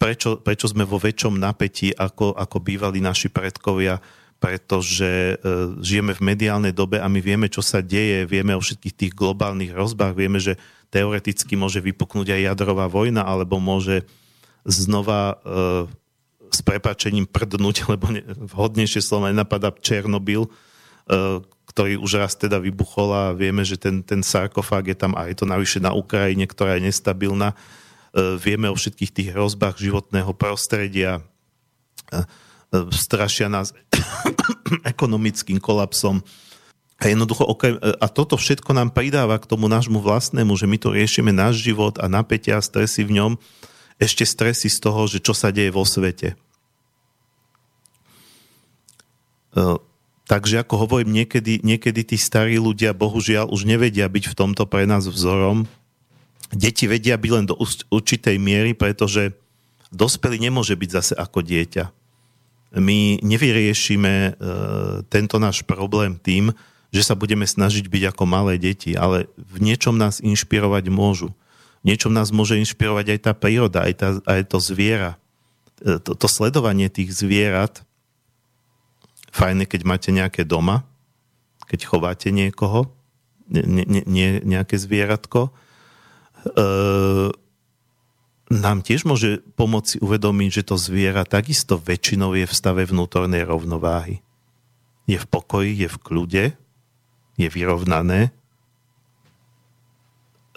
prečo sme vo väčšom napätí, ako bývali naši predkovia, pretože žijeme v mediálnej dobe a my vieme, čo sa deje, vieme o všetkých tých globálnych hrozbách, vieme, že teoreticky môže vypuknúť aj jadrová vojna, alebo môže znova s prepáčením prdnúť, lebo vhodnejšie slovo nenapadá Černobyl, ktorý už raz teda vybuchol a vieme, že ten sarkofág je tam a je to navyše na Ukrajine, ktorá je nestabilná. Vieme o všetkých tých hrozbách životného prostredia. Strašia nás ekonomickým kolapsom. A jednoducho, a toto všetko nám pridáva k tomu nášmu vlastnému, že my to riešime náš život a napätia a stresy v ňom. Ešte stresy z toho, že čo sa deje vo svete. Takže ako hovorím, niekedy tí starí ľudia bohužiaľ už nevedia byť v tomto pre nás vzorom. Deti vedia byť len do určitej miery, pretože dospelý nemôže byť zase ako dieťa. My nevyriešime tento náš problém tým, že sa budeme snažiť byť ako malé deti, ale v niečom nás inšpirovať môžu. V niečom nás môže inšpirovať aj tá príroda, aj to zviera. To sledovanie tých zvierat. Fajne, keď máte nejaké doma, keď chováte niekoho, nejaké zvieratko. Nám tiež môže pomôcť uvedomiť, že to zviera takisto väčšinou je v stave vnútornej rovnováhy. Je v pokoji, je v kľude, je vyrovnané.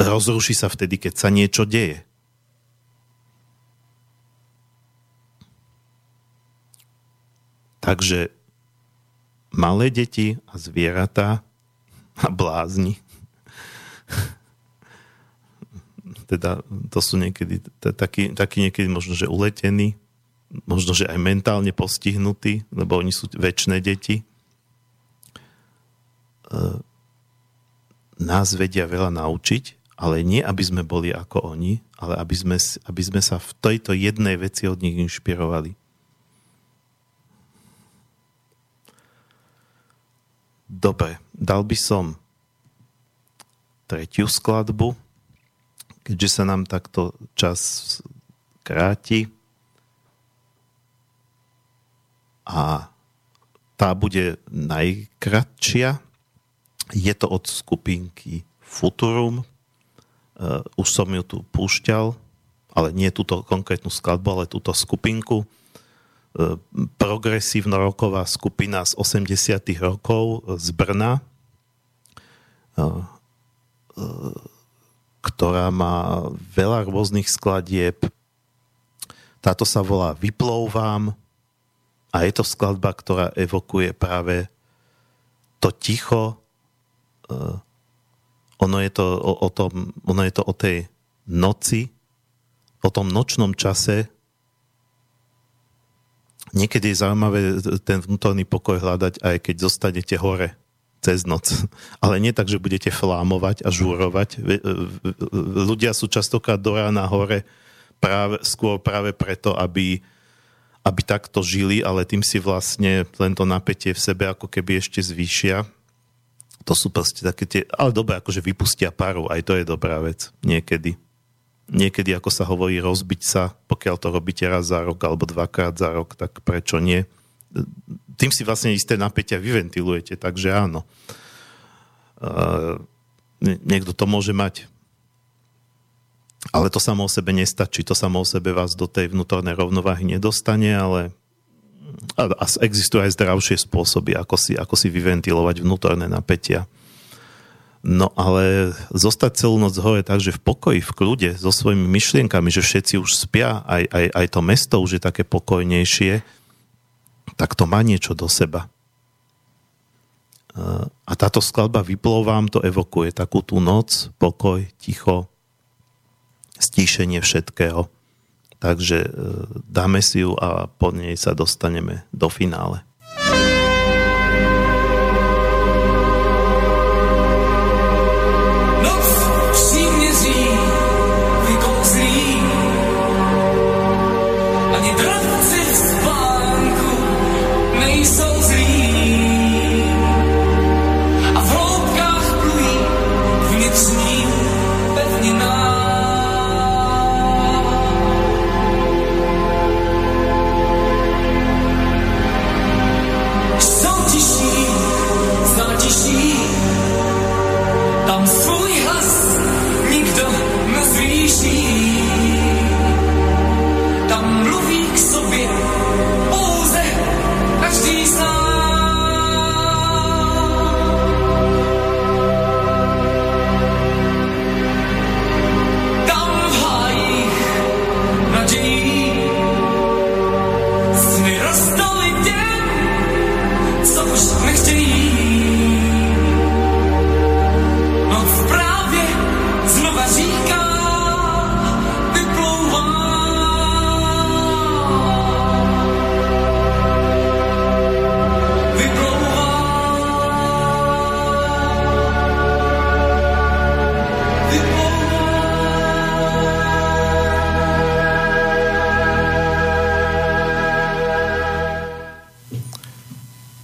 Rozruší sa vtedy, keď sa niečo deje. Takže malé deti a zvieratá a blázni. Teda to sú niekedy takí niekedy možno, že uletení, možno, že aj mentálne postihnutí, lebo oni sú večné deti. Nás vedia veľa naučiť, ale nie, aby sme boli ako oni, ale aby sme sa v tejto jednej veci od nich inšpirovali. Dobre, dal by som tretiu skladbu, keďže sa nám takto čas kráti. A tá bude najkratšia. Je to od skupinky Futurum. Už som ju tu púšťal, ale nie túto konkrétnu skladbu, ale túto skupinku. Progresívno-roková skupina z 80. rokov z Brna, ktorá má veľa rôznych skladieb. Táto sa volá Vyplouvám a je to skladba, ktorá evokuje práve to ticho. Ono je to o tej noci, o tom nočnom čase. Niekedy je zaujímavé ten vnútorný pokoj hľadať, aj keď zostanete hore cez noc. Ale nie tak, že budete flámovať a žúrovať. Ľudia sú častokrát do rána hore skôr práve preto, aby takto žili, ale tým si vlastne len to napätie v sebe ako keby ešte zvýšia. To sú proste také tie... Ale dobré, akože vypustia paru, aj to je dobrá vec. Niekedy, ako sa hovorí, rozbiť sa, pokiaľ to robíte raz za rok alebo dvakrát za rok, tak prečo nie? Tým si vlastne isté napätia vyventilujete, takže áno. niekto to môže mať. Ale to samo o sebe nestačí, to samo o sebe vás do tej vnútornej rovnováhy nedostane, ale a existujú aj zdravšie spôsoby, ako si vyventilovať vnútorné napätia. No ale zostať celú noc hore takže v pokoji, v kľude, so svojimi myšlienkami, že všetci už spia, aj to mesto už je také pokojnejšie, tak to má niečo do seba. A táto skladba Vyplov vám to evokuje, takú tú noc, pokoj, ticho, stíšenie všetkého. Takže dáme si ju a po nej sa dostaneme do finále.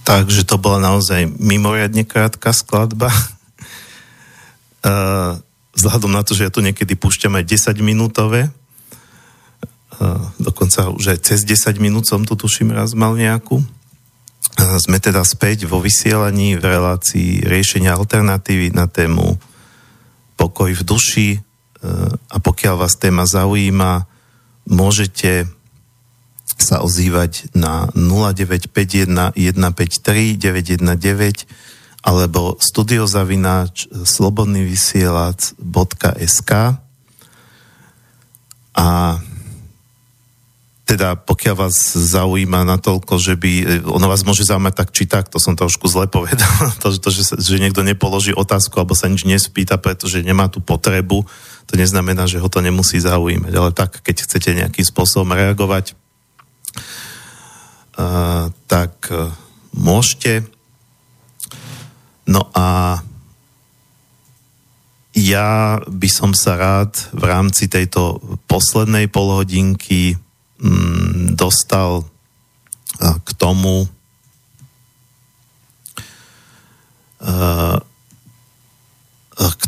Takže to bola naozaj mimoriadne krátka skladba. Vzhľadom na to, že ja tu niekedy púšťam aj 10-minútové, dokonca už aj cez 10 minút som tu tuším raz mal nejakú. Sme teda späť vo vysielaní v relácii riešenia alternatívy na tému pokoj v duši a pokiaľ vás téma zaujíma, môžete sa ozývať na 0951 153 919 alebo studio@slobodnyvysielac.sk. A teda pokiaľ vás zaujíma natoľko, že by ono vás môže zaujímať tak či tak, to som trošku zle povedal, to, že niekto nepoloží otázku alebo sa nič nespýta, pretože nemá tú potrebu, to neznamená, že ho to nemusí zaujímať, ale tak, keď chcete nejakým spôsobom reagovať, tak môžete. No a ja by som sa rád v rámci tejto poslednej polhodinky dostal k tomu, k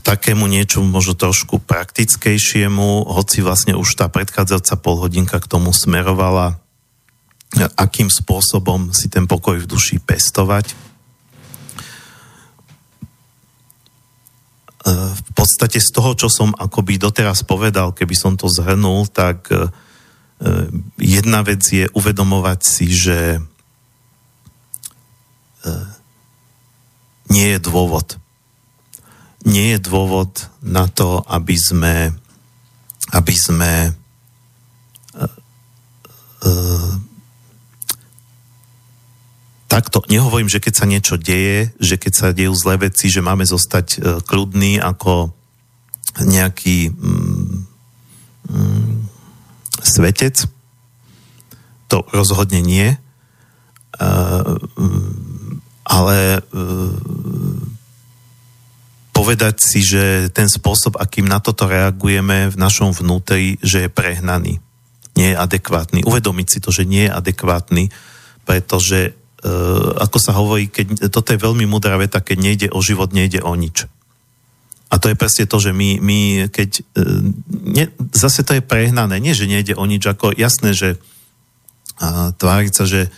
takému niečomu možno trošku praktickejšiemu, hoci vlastne už tá predchádzajúca polhodinka k tomu smerovala, akým spôsobom si ten pokoj v duši pestovať. V podstate z toho, čo som akoby doteraz povedal, keby som to zhrnul, tak jedna vec je uvedomovať si, že nie je dôvod. Nie je dôvod na to, aby sme takto, nehovorím, že keď sa niečo deje, že keď sa dejú zlé veci, že máme zostať kľudní ako nejaký svetec. To rozhodne nie. Ale povedať si, že ten spôsob, akým na toto reagujeme v našom vnútri, že je prehnaný. Nie je adekvátny. Uvedomiť si to, že nie je adekvátny, pretože ako sa hovorí, keď, toto je veľmi múdra veta, keď nejde o život, nejde o nič. A to je presne to, že my keď zase to je prehnané, nie, že nejde o nič, ako jasné, že tváriť sa, že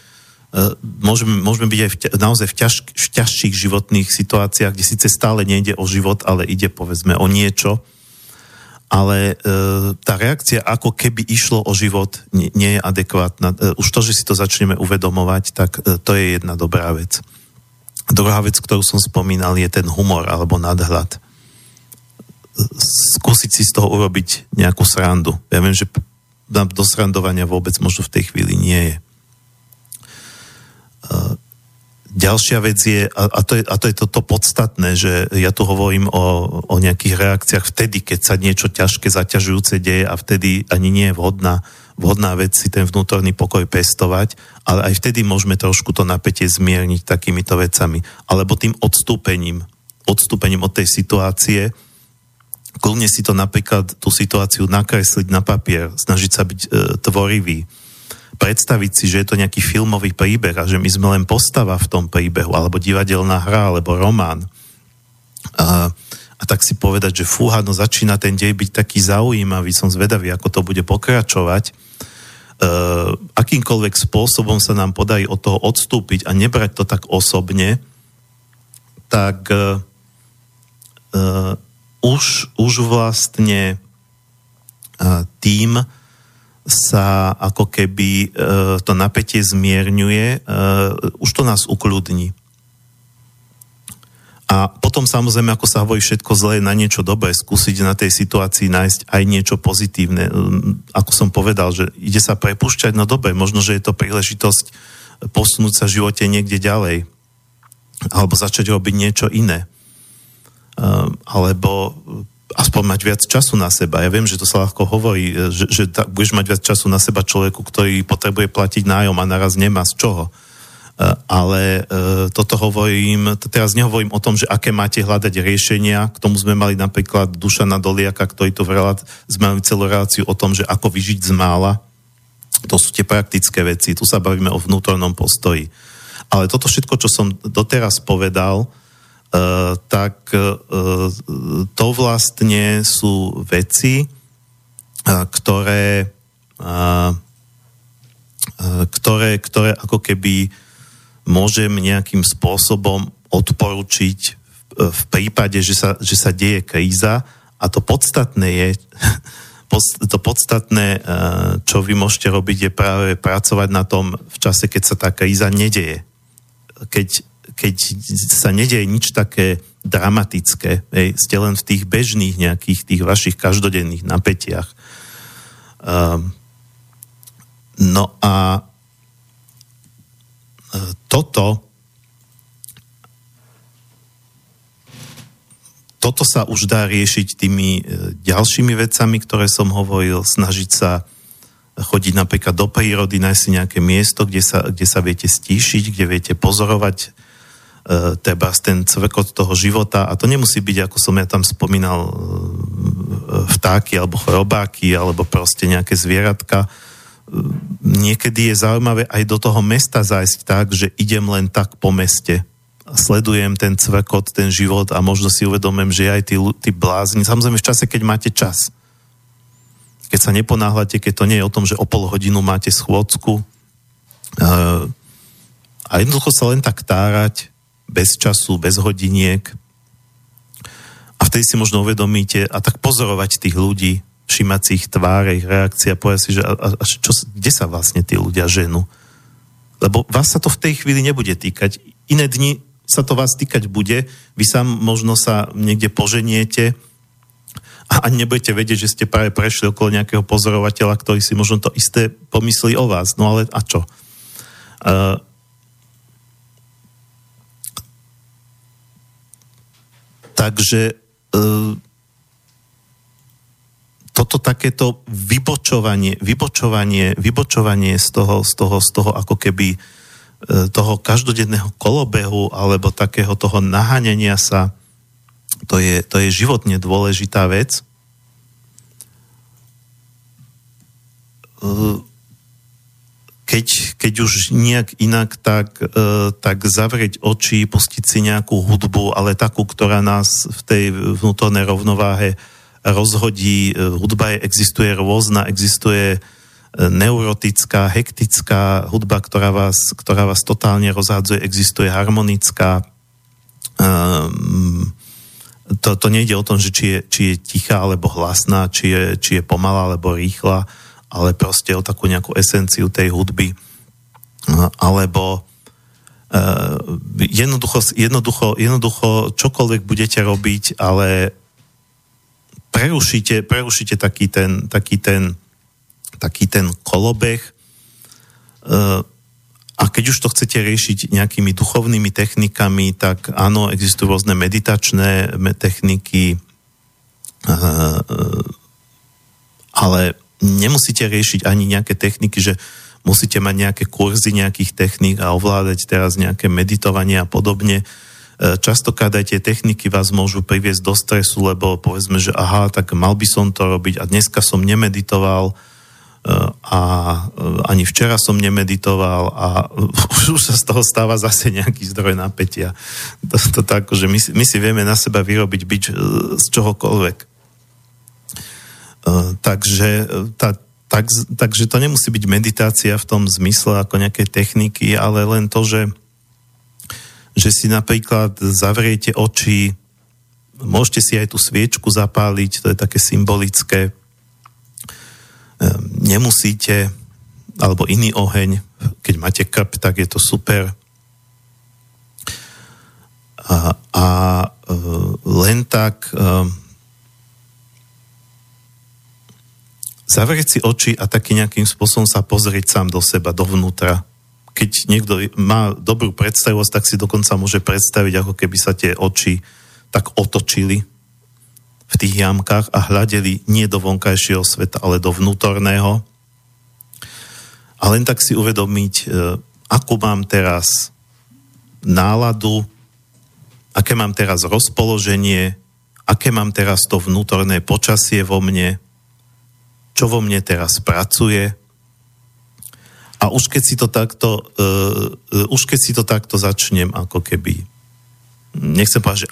môžeme byť aj naozaj v ťažších životných situáciách, kde síce stále nejde o život, ale ide povedzme o niečo, ale tá reakcia, ako keby išlo o život, nie je adekvátna. Už to, že si to začneme uvedomovať, tak to je jedna dobrá vec. Druhá vec, ktorú som spomínal, je ten humor alebo nadhľad. Skúsiť si z toho urobiť nejakú srandu. Ja viem, že do srandovania vôbec možno v tej chvíli nie je. Ďalšia vec je, a to je to podstatné, že ja tu hovorím o nejakých reakciách vtedy, keď sa niečo ťažké, zaťažujúce deje a vtedy ani nie je vhodná vec si ten vnútorný pokoj pestovať, ale aj vtedy môžeme trošku to napätie zmierniť takýmito vecami. Alebo tým odstúpením od tej situácie, kľudne si to napríklad tú situáciu nakresliť na papier, snažiť sa byť tvorivý, predstaviť si, že je to nejaký filmový príbeh a že my sme len postava v tom príbehu, alebo divadelná hra, alebo román. A tak si povedať, že fúha, no začína ten dej byť taký zaujímavý, som zvedavý, ako to bude pokračovať. Akýmkoľvek spôsobom sa nám podarí od toho odstúpiť a nebrať to tak osobne, tak už vlastne tým sa ako keby to napätie zmierňuje, už to nás ukľudní. A potom samozrejme, ako sa hovorí, všetko zlé na niečo dobré, skúsiť na tej situácii nájsť aj niečo pozitívne. Ako som povedal, že ide sa prepúšťať, no dobre, možno, že je to príležitosť posunúť sa v živote niekde ďalej. Alebo začať robiť niečo iné. Alebo aspoň mať viac času na seba. Ja viem, že to sa ľahko hovorí, že budeš mať viac času na seba človeku, ktorý potrebuje platiť nájom a naraz nemá z čoho. Ale toto hovorím, teraz nehovorím o tom, že aké máte hľadať riešenia. K tomu sme mali napríklad Dušana Doliaka, ktorý tu sme mali celú reláciu o tom, že ako vyžiť z mála. To sú tie praktické veci. Tu sa bavíme o vnútornom postoji. Ale toto všetko, čo som doteraz povedal, tak to vlastne sú veci, ktoré ako keby môžem nejakým spôsobom odporučiť v prípade, že sa deje kríza. A to podstatné je, čo vy môžete robiť, je práve pracovať na tom v čase, keď sa tá kríza nedeje. Keď sa nedeje nič také dramatické, ste len v tých bežných nejakých, tých vašich každodenných napätiach. No a toto sa už dá riešiť tými ďalšími vecami, ktoré som hovoril, snažiť sa chodiť napríklad do prírody, nájsť si nejaké miesto, kde sa viete stíšiť, kde viete pozorovať teda ten cvrkot toho života, a to nemusí byť, ako som ja tam spomínal, vtáky alebo chorobáky alebo proste nejaké zvieratka. Niekedy je zaujímavé aj do toho mesta zájsť tak, že idem len tak po meste, sledujem ten cvrkot, ten život, a možno si uvedomím, že aj tí blázni, samozrejme v čase, keď máte čas, keď sa neponáhľate, keď to nie je o tom, že o pol hodinu máte schôdzku, a jednoducho sa len tak tárať bez času, bez hodiniek. A vtedy si možno uvedomíte, a tak pozorovať tých ľudí, všimať si ich tváre, ich reakcia, povedať si, že kde sa vlastne tí ľudia ženú. Lebo vás sa to v tej chvíli nebude týkať. Iné dni sa to vás týkať bude, vy sám možno sa niekde poženiete a ani nebudete vedieť, že ste práve prešli okolo nejakého pozorovateľa, ktorý si možno to isté pomyslí o vás. No ale a čo? Takže toto takéto vybočovanie z toho ako keby toho každodenného kolobehu alebo takého toho naháňania sa, to je životne dôležitá vec. Keď už nejak inak, tak zavrieť oči, pustiť si nejakú hudbu, ale takú, ktorá nás v tej vnútornej rovnováhe rozhodí. Hudba existuje rôzna, existuje neurotická, hektická hudba, ktorá vás totálne rozhádzuje, existuje harmonická. To nejde o tom, že či je tichá alebo hlasná, či je pomalá alebo rýchla, ale proste o takú nejakú esenciu tej hudby. Alebo jednoducho čokoľvek budete robiť, ale prerušíte taký ten kolobeh, a keď už to chcete riešiť nejakými duchovnými technikami, tak áno, existujú rôzne meditačné techniky, ale nemusíte riešiť ani nejaké techniky, že musíte mať nejaké kurzy nejakých techník a ovládať teraz nejaké meditovanie a podobne. Častokrát aj tie techniky vás môžu priviesť do stresu, lebo povedzme, že aha, tak mal by som to robiť a dneska som nemeditoval a ani včera som nemeditoval a už sa z toho stáva zase nejaký zdroj napätia. To tak, že my si vieme na seba vyrobiť bič z čohokoľvek. Takže to nemusí byť meditácia v tom zmysle ako nejaké techniky, ale len to, že si napríklad zavriete oči, môžete si aj tú sviečku zapáliť, to je také symbolické. Nemusíte, alebo iný oheň, keď máte krp, tak je to super. A len tak zavrieť si oči a taký nejakým spôsobom sa pozrieť sám do seba, dovnútra. Keď niekto má dobrú predstavivosť, tak si dokonca môže predstaviť, ako keby sa tie oči tak otočili v tých jamkách a hľadeli nie do vonkajšieho sveta, ale do vnútorného. A len tak si uvedomiť, akú mám teraz náladu, aké mám teraz rozpoloženie, aké mám teraz to vnútorné počasie vo mne, čo vo mne teraz pracuje. A už keď si to takto, začnem ako keby, nechcem povedať, že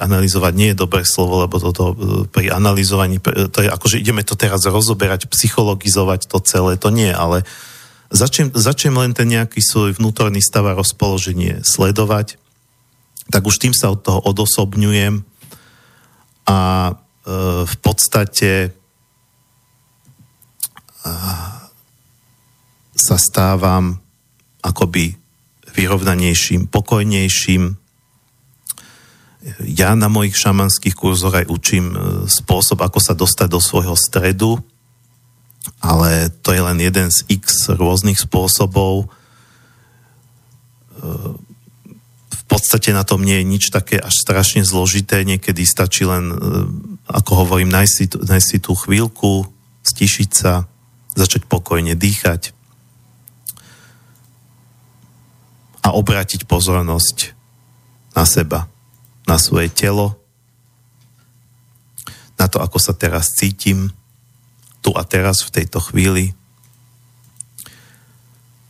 analyzovať nie je dobré slovo, lebo toto pri analyzovaní, to je ako, že ideme to teraz rozoberať, psychologizovať to celé, to nie, ale začnem len ten nejaký svoj vnútorný stav a rozpoloženie sledovať, tak už tým sa od toho odosobňujem a v podstate sa stávam akoby vyrovnanejším, pokojnejším. Ja na mojich šamanských kurzoch aj učím spôsob, ako sa dostať do svojho stredu, ale to je len jeden z x rôznych spôsobov. V podstate na tom nie je nič také až strašne zložité, niekedy stačí len, ako hovorím, nájsť si tú chvíľku, stišiť sa, začať pokojne dýchať a obrátiť pozornosť na seba, na svoje telo, na to, ako sa teraz cítim, tu a teraz, v tejto chvíli.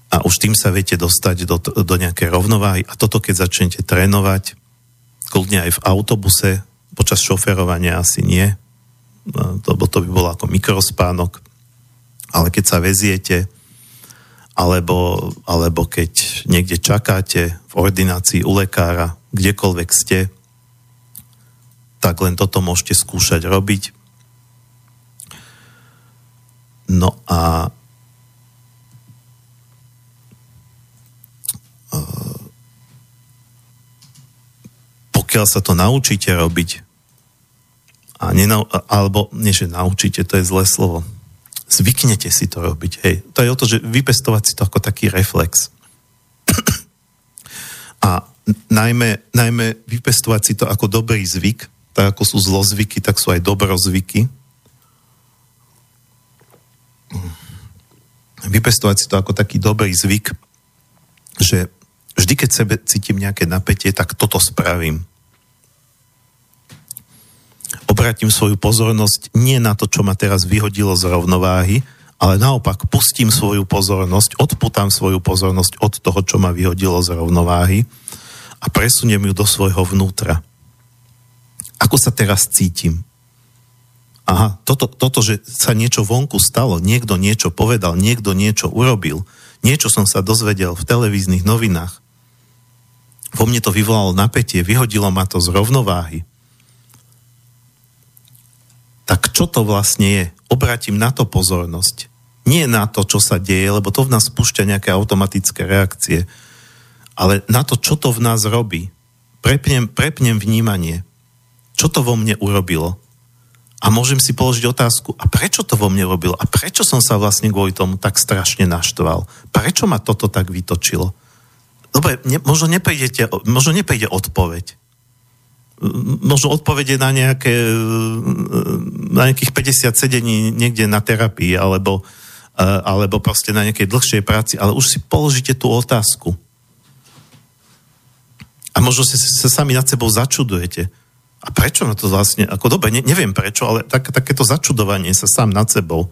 A už tým sa viete dostať do nejakej rovnováhy. A toto, keď začnete trénovať, kľudne aj v autobuse, počas šoferovania asi nie, lebo to by bolo ako mikrospánok, ale keď sa veziete, alebo keď niekde čakáte v ordinácii u lekára, kdekoľvek ste, tak len toto môžete skúšať robiť. No a pokiaľ sa to naučíte robiť, naučíte, to je zlé slovo, zvyknete si to robiť. Hej. To je o to, že vypestovať si to ako taký reflex. A najmä vypestovať si to ako dobrý zvyk, tak ako sú zlozvyky, tak sú aj dobrozvyky. Vypestovať si to ako taký dobrý zvyk, že vždy, keď sebe cítim nejaké napätie, tak toto spravím. Obrátim svoju pozornosť nie na to, čo ma teraz vyhodilo z rovnováhy, ale naopak pustím svoju pozornosť, odputám svoju pozornosť od toho, čo ma vyhodilo z rovnováhy a presuniem ju do svojho vnútra. Ako sa teraz cítim? aha, toto, že sa niečo vonku stalo, niekto niečo povedal, niekto niečo urobil, niečo som sa dozvedel v televíznych novinách. Vo mne to vyvolalo napätie, vyhodilo ma to z rovnováhy. Tak čo to vlastne je? Obratím na to pozornosť. Nie na to, čo sa deje, lebo to v nás spúšťa nejaké automatické reakcie, ale na to, čo to v nás robí. Prepnem vnímanie. Čo to vo mne urobilo? A môžem si položiť otázku, a prečo to vo mne robilo? A prečo som sa vlastne kvôli tomu tak strašne naštval? Prečo ma toto tak vytočilo? Dobre, možno nepríde odpoveď. Možno odpoveď je na nejakých 50 sedení niekde na terapii, alebo proste na nejakej dlhšej práci, ale už si položíte tú otázku. A možno sa sami nad sebou začudujete. A prečo na to vlastne, ako dobre, neviem prečo, ale takéto začudovanie sa sám nad sebou.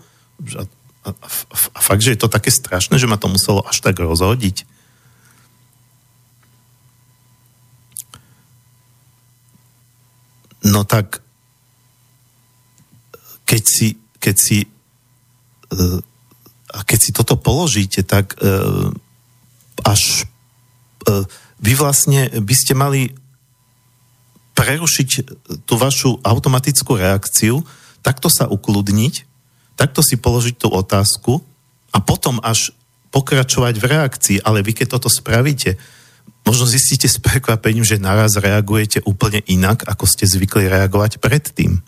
A fakt, že je to také strašné, že ma to muselo až tak rozhodiť. No tak, keď si toto položíte, tak vy vlastne by ste mali prerušiť tú vašu automatickú reakciu, takto sa ukludniť, takto si položiť tú otázku a potom až pokračovať v reakcii. Ale vy, keď toto spravíte, možno zistíte s prekvapením, že naraz reagujete úplne inak, ako ste zvykli reagovať predtým.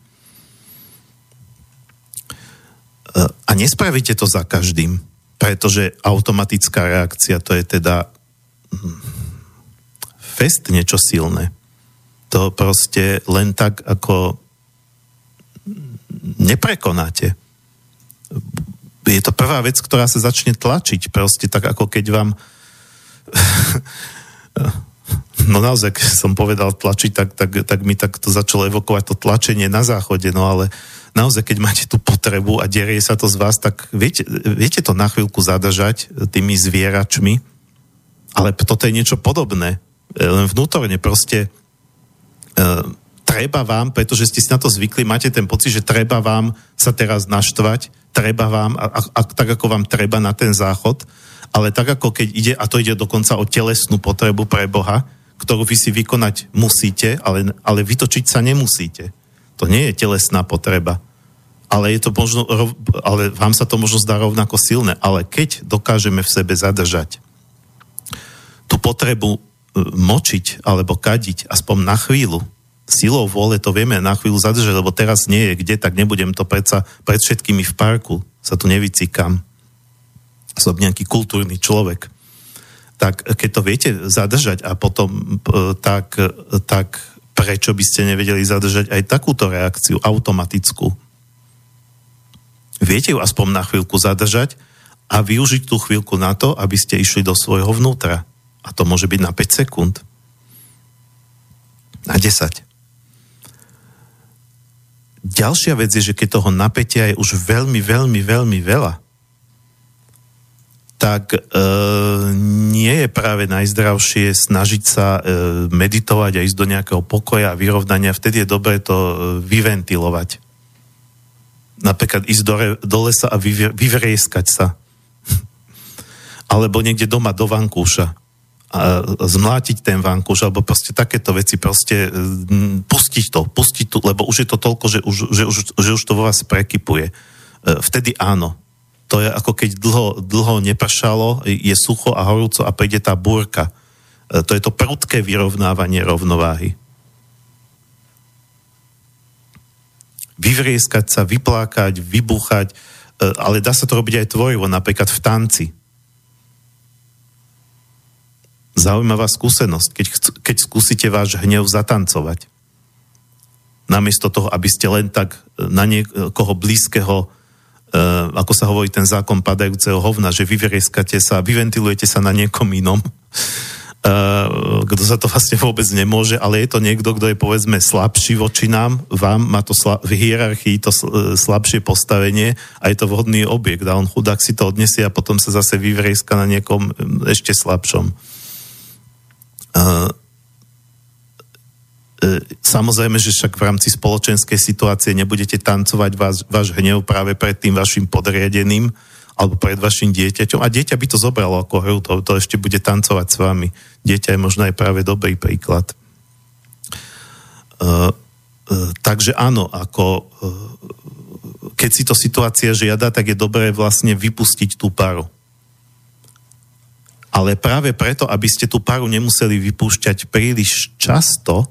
A nespravíte to za každým, pretože automatická reakcia to je teda fest niečo silné. To proste len tak, ako neprekonáte. Je to prvá vec, ktorá sa začne tlačiť. Proste tak, ako keď vám no naozaj, keď som povedal tlačiť, tak mi tak to začalo evokovať to tlačenie na záchode. No ale naozaj, keď máte tú potrebu a derie sa to z vás, tak viete to na chvíľku zadržať tými zvieračmi. Ale toto je niečo podobné. Len vnútorne proste treba vám, pretože ste si na to zvykli, máte ten pocit, že treba vám sa teraz naštvať, treba vám, tak ako vám treba na ten záchod, ale tak ako keď ide, a to ide dokonca o telesnú potrebu pre Boha, ktorú vy si vykonať musíte, ale vytočiť sa nemusíte. To nie je telesná potreba. Ale je to možno, ale vám sa to možno zdá rovnako silné, ale keď dokážeme v sebe zadržať tú potrebu močiť alebo kadiť, aspoň na chvíľu. Silou vôle to vieme na chvíľu zadržať, lebo teraz nie je kde, tak nebudem to predsa pred všetkými v parku. Sa tu nevycikám. Som nejaký kultúrny človek. Tak keď to viete zadržať a potom tak prečo by ste nevedeli zadržať aj takúto reakciu automatickú? Viete ju aspoň na chvíľku zadržať a využiť tú chvíľku na to, aby ste išli do svojho vnútra. A to môže byť na 5 sekúnd. Na 10. Ďalšia vec je, že keď toho napätia je už veľmi, veľmi, veľmi veľa, tak nie je práve najzdravšie snažiť sa meditovať a ísť do nejakého pokoja a vyrovnania. Vtedy je dobré to vyventilovať. Napríklad ísť do lesa a vyvrieskať sa. Alebo niekde doma do vankúša. A zmlátiť ten vankúš, alebo proste takéto veci, proste pustiť to, lebo už je to toľko, že už to vo vás prekypuje. Vtedy áno. To je ako keď dlho nepršalo, je sucho a horúco a príde tá búrka. To je to prudké vyrovnávanie rovnováhy. Vyvrieskať sa, vyplákať, vybuchať, ale dá sa to robiť aj tvorivo, napríklad v tanci. Zaujímavá skúsenosť, keď skúsite váš hnev zatancovať. Namiesto toho, aby ste len tak na niekoho blízkeho, ako sa hovorí ten zákon padajúceho hovna, že vyvrieskate sa, vyventilujete sa na niekom inom, kto za to vlastne vôbec nemôže, ale je to niekto, kto je povedzme slabší voči nám, vám má to v hierarchii to slabšie postavenie a je to vhodný objekt a on chudák si to odniesie a potom sa zase vyvrieska na niekom ešte slabšom. Samozrejme, že však v rámci spoločenskej situácie nebudete tancovať váš hnev práve pred tým vašim podriadeným alebo pred vašim dieťaťom. A dieťa by to zobralo ako hru, to ešte bude tancovať s vami. Dieťa je možno aj práve dobrý príklad. Takže áno, ako keď si to situácia žiada, tak je dobré vlastne vypustiť tú paru. Ale práve preto, aby ste tú paru nemuseli vypúšťať príliš často,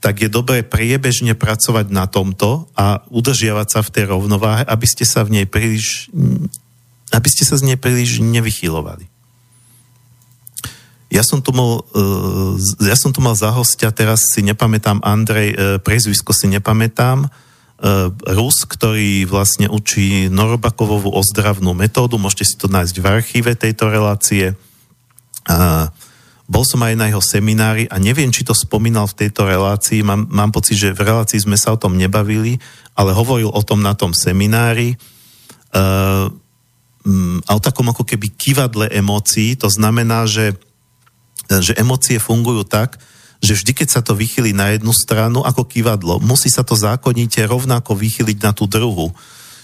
tak je dobré priebežne pracovať na tomto a udržiavať sa v tej rovnováhe, aby ste sa z nej príliš nevychýlovali. Ja som tu mal za hostia, teraz si nepamätám, Andrej, priezvisko si nepamätám, Rus, ktorý vlastne učí Norobakovovú ozdravnú metódu, môžete si to nájsť v archíve tejto relácie. Bol som aj na jeho seminári a neviem, či to spomínal v tejto relácii. Mám pocit, že v relácii sme sa o tom nebavili, ale hovoril o tom na tom seminári. A o takom ako keby kývadle emócií. To znamená, že emócie fungujú tak, že vždy, keď sa to vychýli na jednu stranu, ako kývadlo, musí sa to zákonite rovnako vychýliť na tú druhú.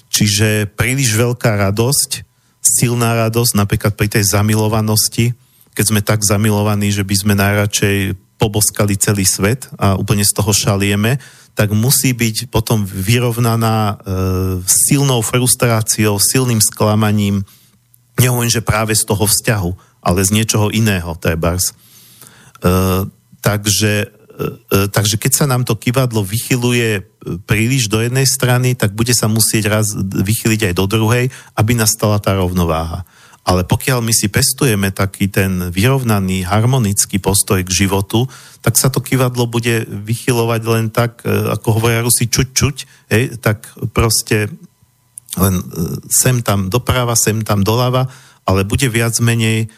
Čiže príliš veľká radosť, silná radosť, napríklad pri tej zamilovanosti, keď sme tak zamilovaní, že by sme najradšej poboskali celý svet a úplne z toho šalieme, tak musí byť potom vyrovnaná silnou frustráciou, silným sklamaním, nehovorím, že práve z toho vzťahu, ale z niečoho iného, trebárs. Takže keď sa nám to kyvadlo vychyluje príliš do jednej strany, tak bude sa musieť raz vychyliť aj do druhej, aby nastala tá rovnováha. Ale pokiaľ my si pestujeme taký ten vyrovnaný, harmonický postoj k životu, tak sa to kyvadlo bude vychylovať len tak, ako hovoria Rusi, čuť, hej, tak proste len sem tam doprava, sem tam doľava, ale bude viac menej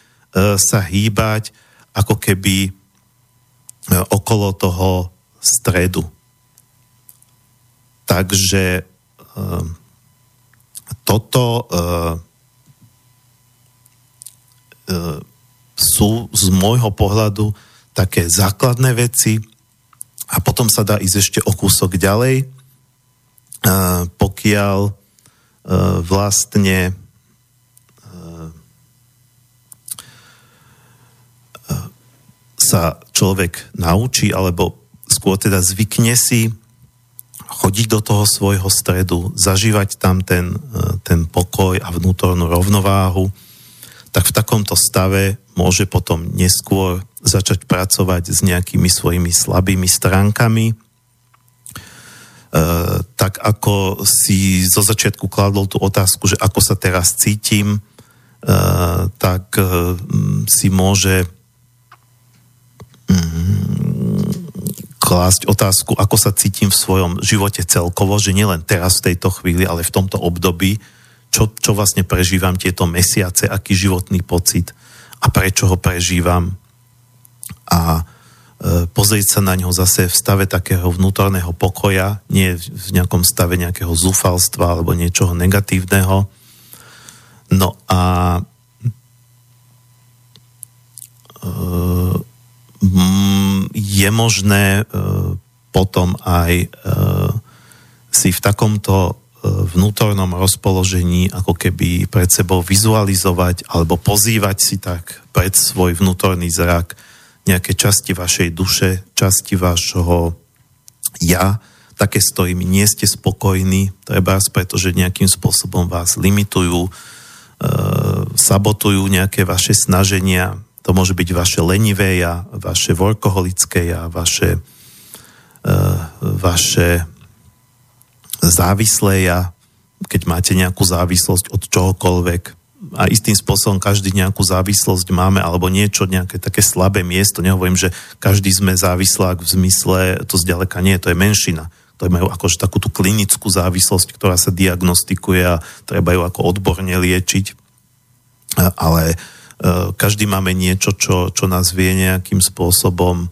sa hýbať ako keby okolo toho stredu. Takže toto... sú z môjho pohľadu také základné veci a potom sa dá ísť ešte o kúsok ďalej, pokiaľ vlastne sa človek naučí, alebo skôr teda zvykne si chodiť do toho svojho stredu, zažívať tam ten pokoj a vnútornú rovnováhu, tak v takomto stave môže potom neskôr začať pracovať s nejakými svojimi slabými stránkami. Tak ako si zo začiatku kladol tú otázku, že ako sa teraz cítim, tak si môže klásť otázku, ako sa cítim v svojom živote celkovo, že nielen teraz v tejto chvíli, ale v tomto období, Čo vlastne prežívam tieto mesiace, aký životný pocit a prečo ho prežívam. A pozrieť sa na ňo zase v stave takého vnútorného pokoja, nie v nejakom stave nejakého zúfalstva alebo niečoho negatívneho. No a je možné potom aj si v takomto vnútornom rozpoložení ako keby pred sebou vizualizovať alebo pozývať si tak pred svoj vnútorný zrak nejaké časti vašej duše, časti vašho ja, také, s ktorými nie ste spokojní, trebárs, pretože nejakým spôsobom vás limitujú, sabotujú nejaké vaše snaženia, to môže byť vaše lenivé ja, vaše workoholické ja, vaše závislé ja, keď máte nejakú závislosť od čohokoľvek a istým spôsobom každý nejakú závislosť máme alebo niečo, nejaké také slabé miesto, nehovorím, že každý sme závislák v zmysle, to zďaleka nie, to je menšina, to majú akože takú tú klinickú závislosť, ktorá sa diagnostikuje a treba ju ako odborne liečiť, ale každý máme niečo, čo nás vie nejakým spôsobom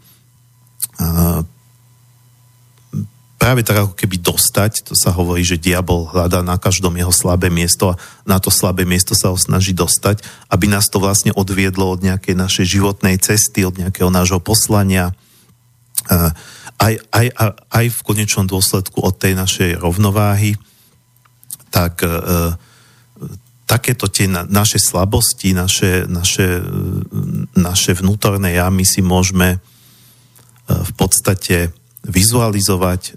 práve tak ako keby dostať, to sa hovorí, že diabol hľadá na každom jeho slabé miesto a na to slabé miesto sa ho snaží dostať, aby nás to vlastne odviedlo od nejakej našej životnej cesty, od nejakého nášho poslania, aj v konečnom dôsledku od tej našej rovnováhy, tak takéto tie naše slabosti, naše vnútorné ja, my si môžeme v podstate vizualizovať,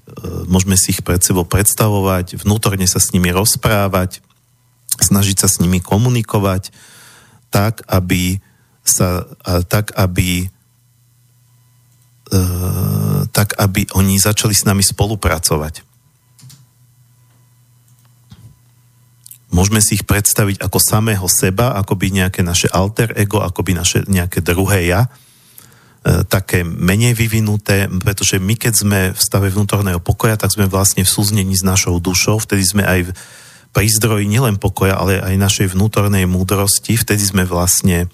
môžeme si ich pred sebou predstavovať, vnútorne sa s nimi rozprávať, snažiť sa s nimi komunikovať tak, aby oni začali s nami spolupracovať. Môžeme si ich predstaviť ako samého seba, akoby nejaké naše alter ego, akoby naše nejaké druhé ja, také menej vyvinuté, pretože my, keď sme v stave vnútorného pokoja, tak sme vlastne v súznení s našou dušou, vtedy sme aj pri zdroji nielen pokoja, ale aj našej vnútornej múdrosti, vtedy sme vlastne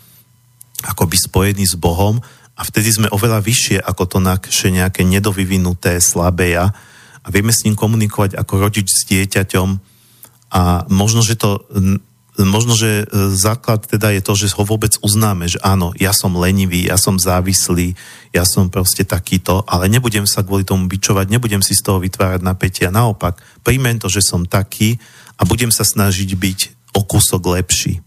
akoby spojení s Bohom a vtedy sme oveľa vyššie ako to naše nejaké nedovyvinuté, slabé ja a vieme s ním komunikovať ako rodič s dieťaťom a možno, že základ teda je to, že ho vôbec uznáme, že áno, ja som lenivý, ja som závislý, ja som proste takýto, ale nebudem sa kvôli tomu bičovať, nebudem si z toho vytvárať napätia. Naopak, príjmem to, že som taký a budem sa snažiť byť o kúsok lepší.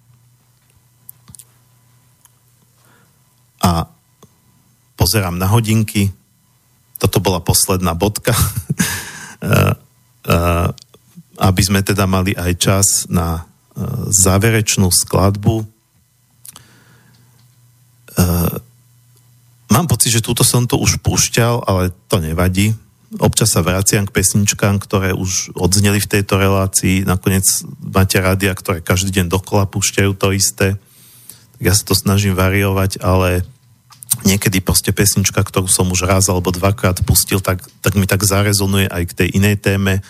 A pozerám na hodinky, toto bola posledná bodka, aby sme teda mali aj čas na záverečnú skladbu. Mám pocit, že túto som to už púšťal, ale to nevadí. Občas sa vraciam k pesničkám, ktoré už odzneli v tejto relácii. Nakoniec máte rádia, ktoré každý deň dokola púšťajú to isté. Tak ja sa to snažím variovať, ale niekedy proste pesnička, ktorú som už raz alebo dvakrát pustil, tak mi tak zarezonuje aj k tej inej téme.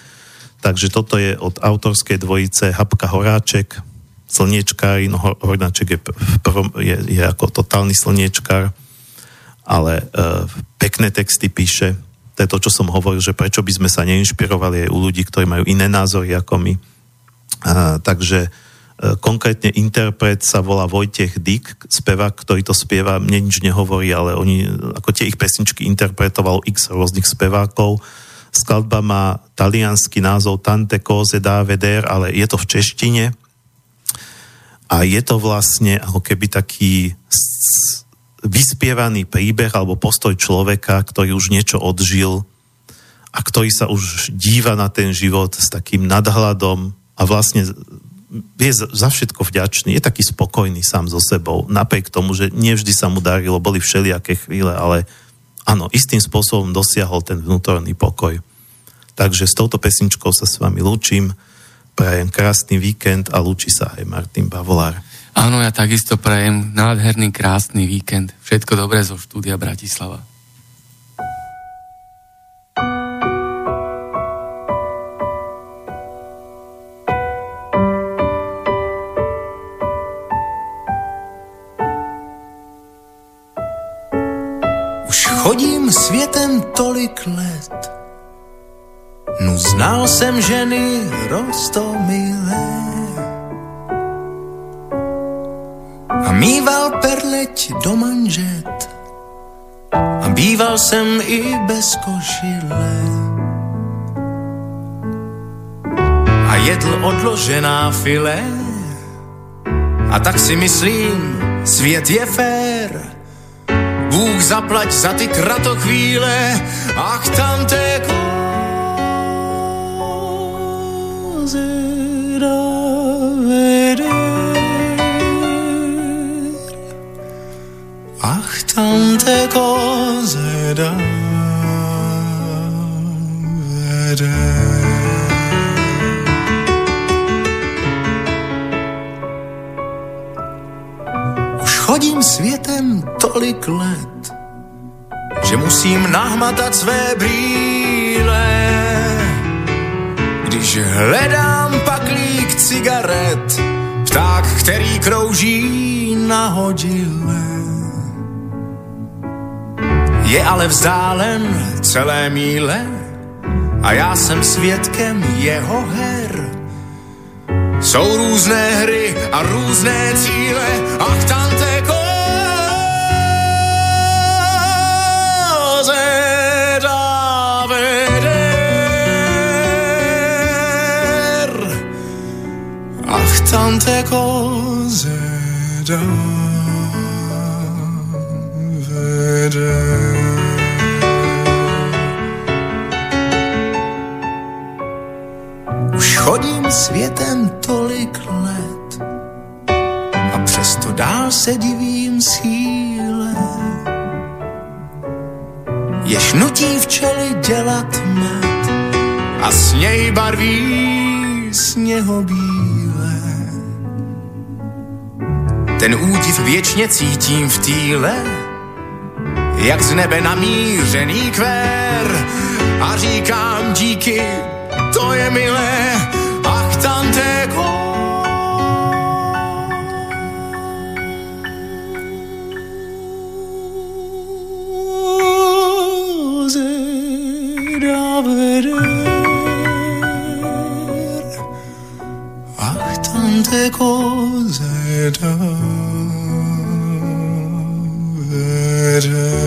Takže toto je od autorskej dvojice Hapka Horáček, slniečkár, no Hornáček je ako totálny slniečkár, ale pekné texty píše. To je to, čo som hovoril, že prečo by sme sa neinšpirovali aj u ľudí, ktorí majú iné názory ako my. Takže konkrétne interpret sa volá Vojtech Dyk, spevák, ktorý to spieva, mne nič nehovorí, ale oni, ako tie ich pesničky interpretovalo x rôznych spevákov. Skladba má taliansky názov Tante cose da vedere, ale je to v češtine a je to vlastne ako keby taký vyspievaný príbeh alebo postoj človeka, ktorý už niečo odžil a ktorý sa už díva na ten život s takým nadhľadom a vlastne je za všetko vďačný, je taký spokojný sám so sebou, napriek tomu, že nevždy sa mu darilo, boli všelijaké chvíle, ale áno, istým spôsobom dosiahol ten vnútorný pokoj. Takže s touto pesničkou sa s vami lúčim, prajem krásny víkend a lúči sa aj Martin Bavolár. Áno, ja takisto prajem nádherný, krásny víkend. Všetko dobré zo štúdia Bratislava. Chodím světem tolik let, no znal jsem ženy roztomilé a mýval perleť do manžet a býval jsem i bez košile a jedl odložená filé a tak si myslím, svět je fér. Bůh zaplať za ty kratochvíle, ach tante koze da veder, ach tante koze da veder. Chodím světem tolik let, že musím nahmatat své brýle. Když hledám paklík cigaret, pták, který krouží nahodile. Je ale vzdálen celé míle a já jsem svědkem jeho her. Jsou různé hry a různé cíle, ach tante koze Ach, tante cose da vedere. Už chodím světem tolik let a přesto dál se divím síle, jež nutí včely dělat med a s něj barví sněhobíle. Ten údiv věčně cítím v týle, jak z nebe namířený kvér, a říkám díky, to je milé, ach tante cose da vedere, ach tante cose da vedere.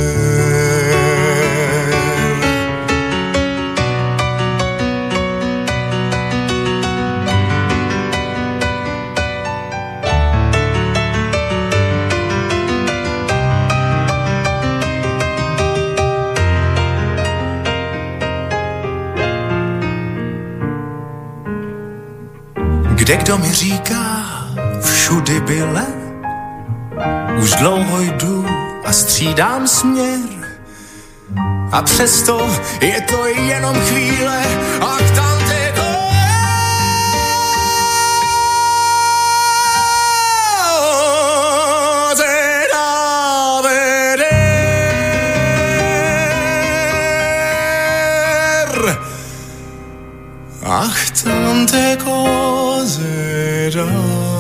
Kde kdo mi říká, všudy byle, už dlouho jdu a střídám směr, a přesto je to jenom chvíle, ach tante cose da vedere, ach tante cose da vedere.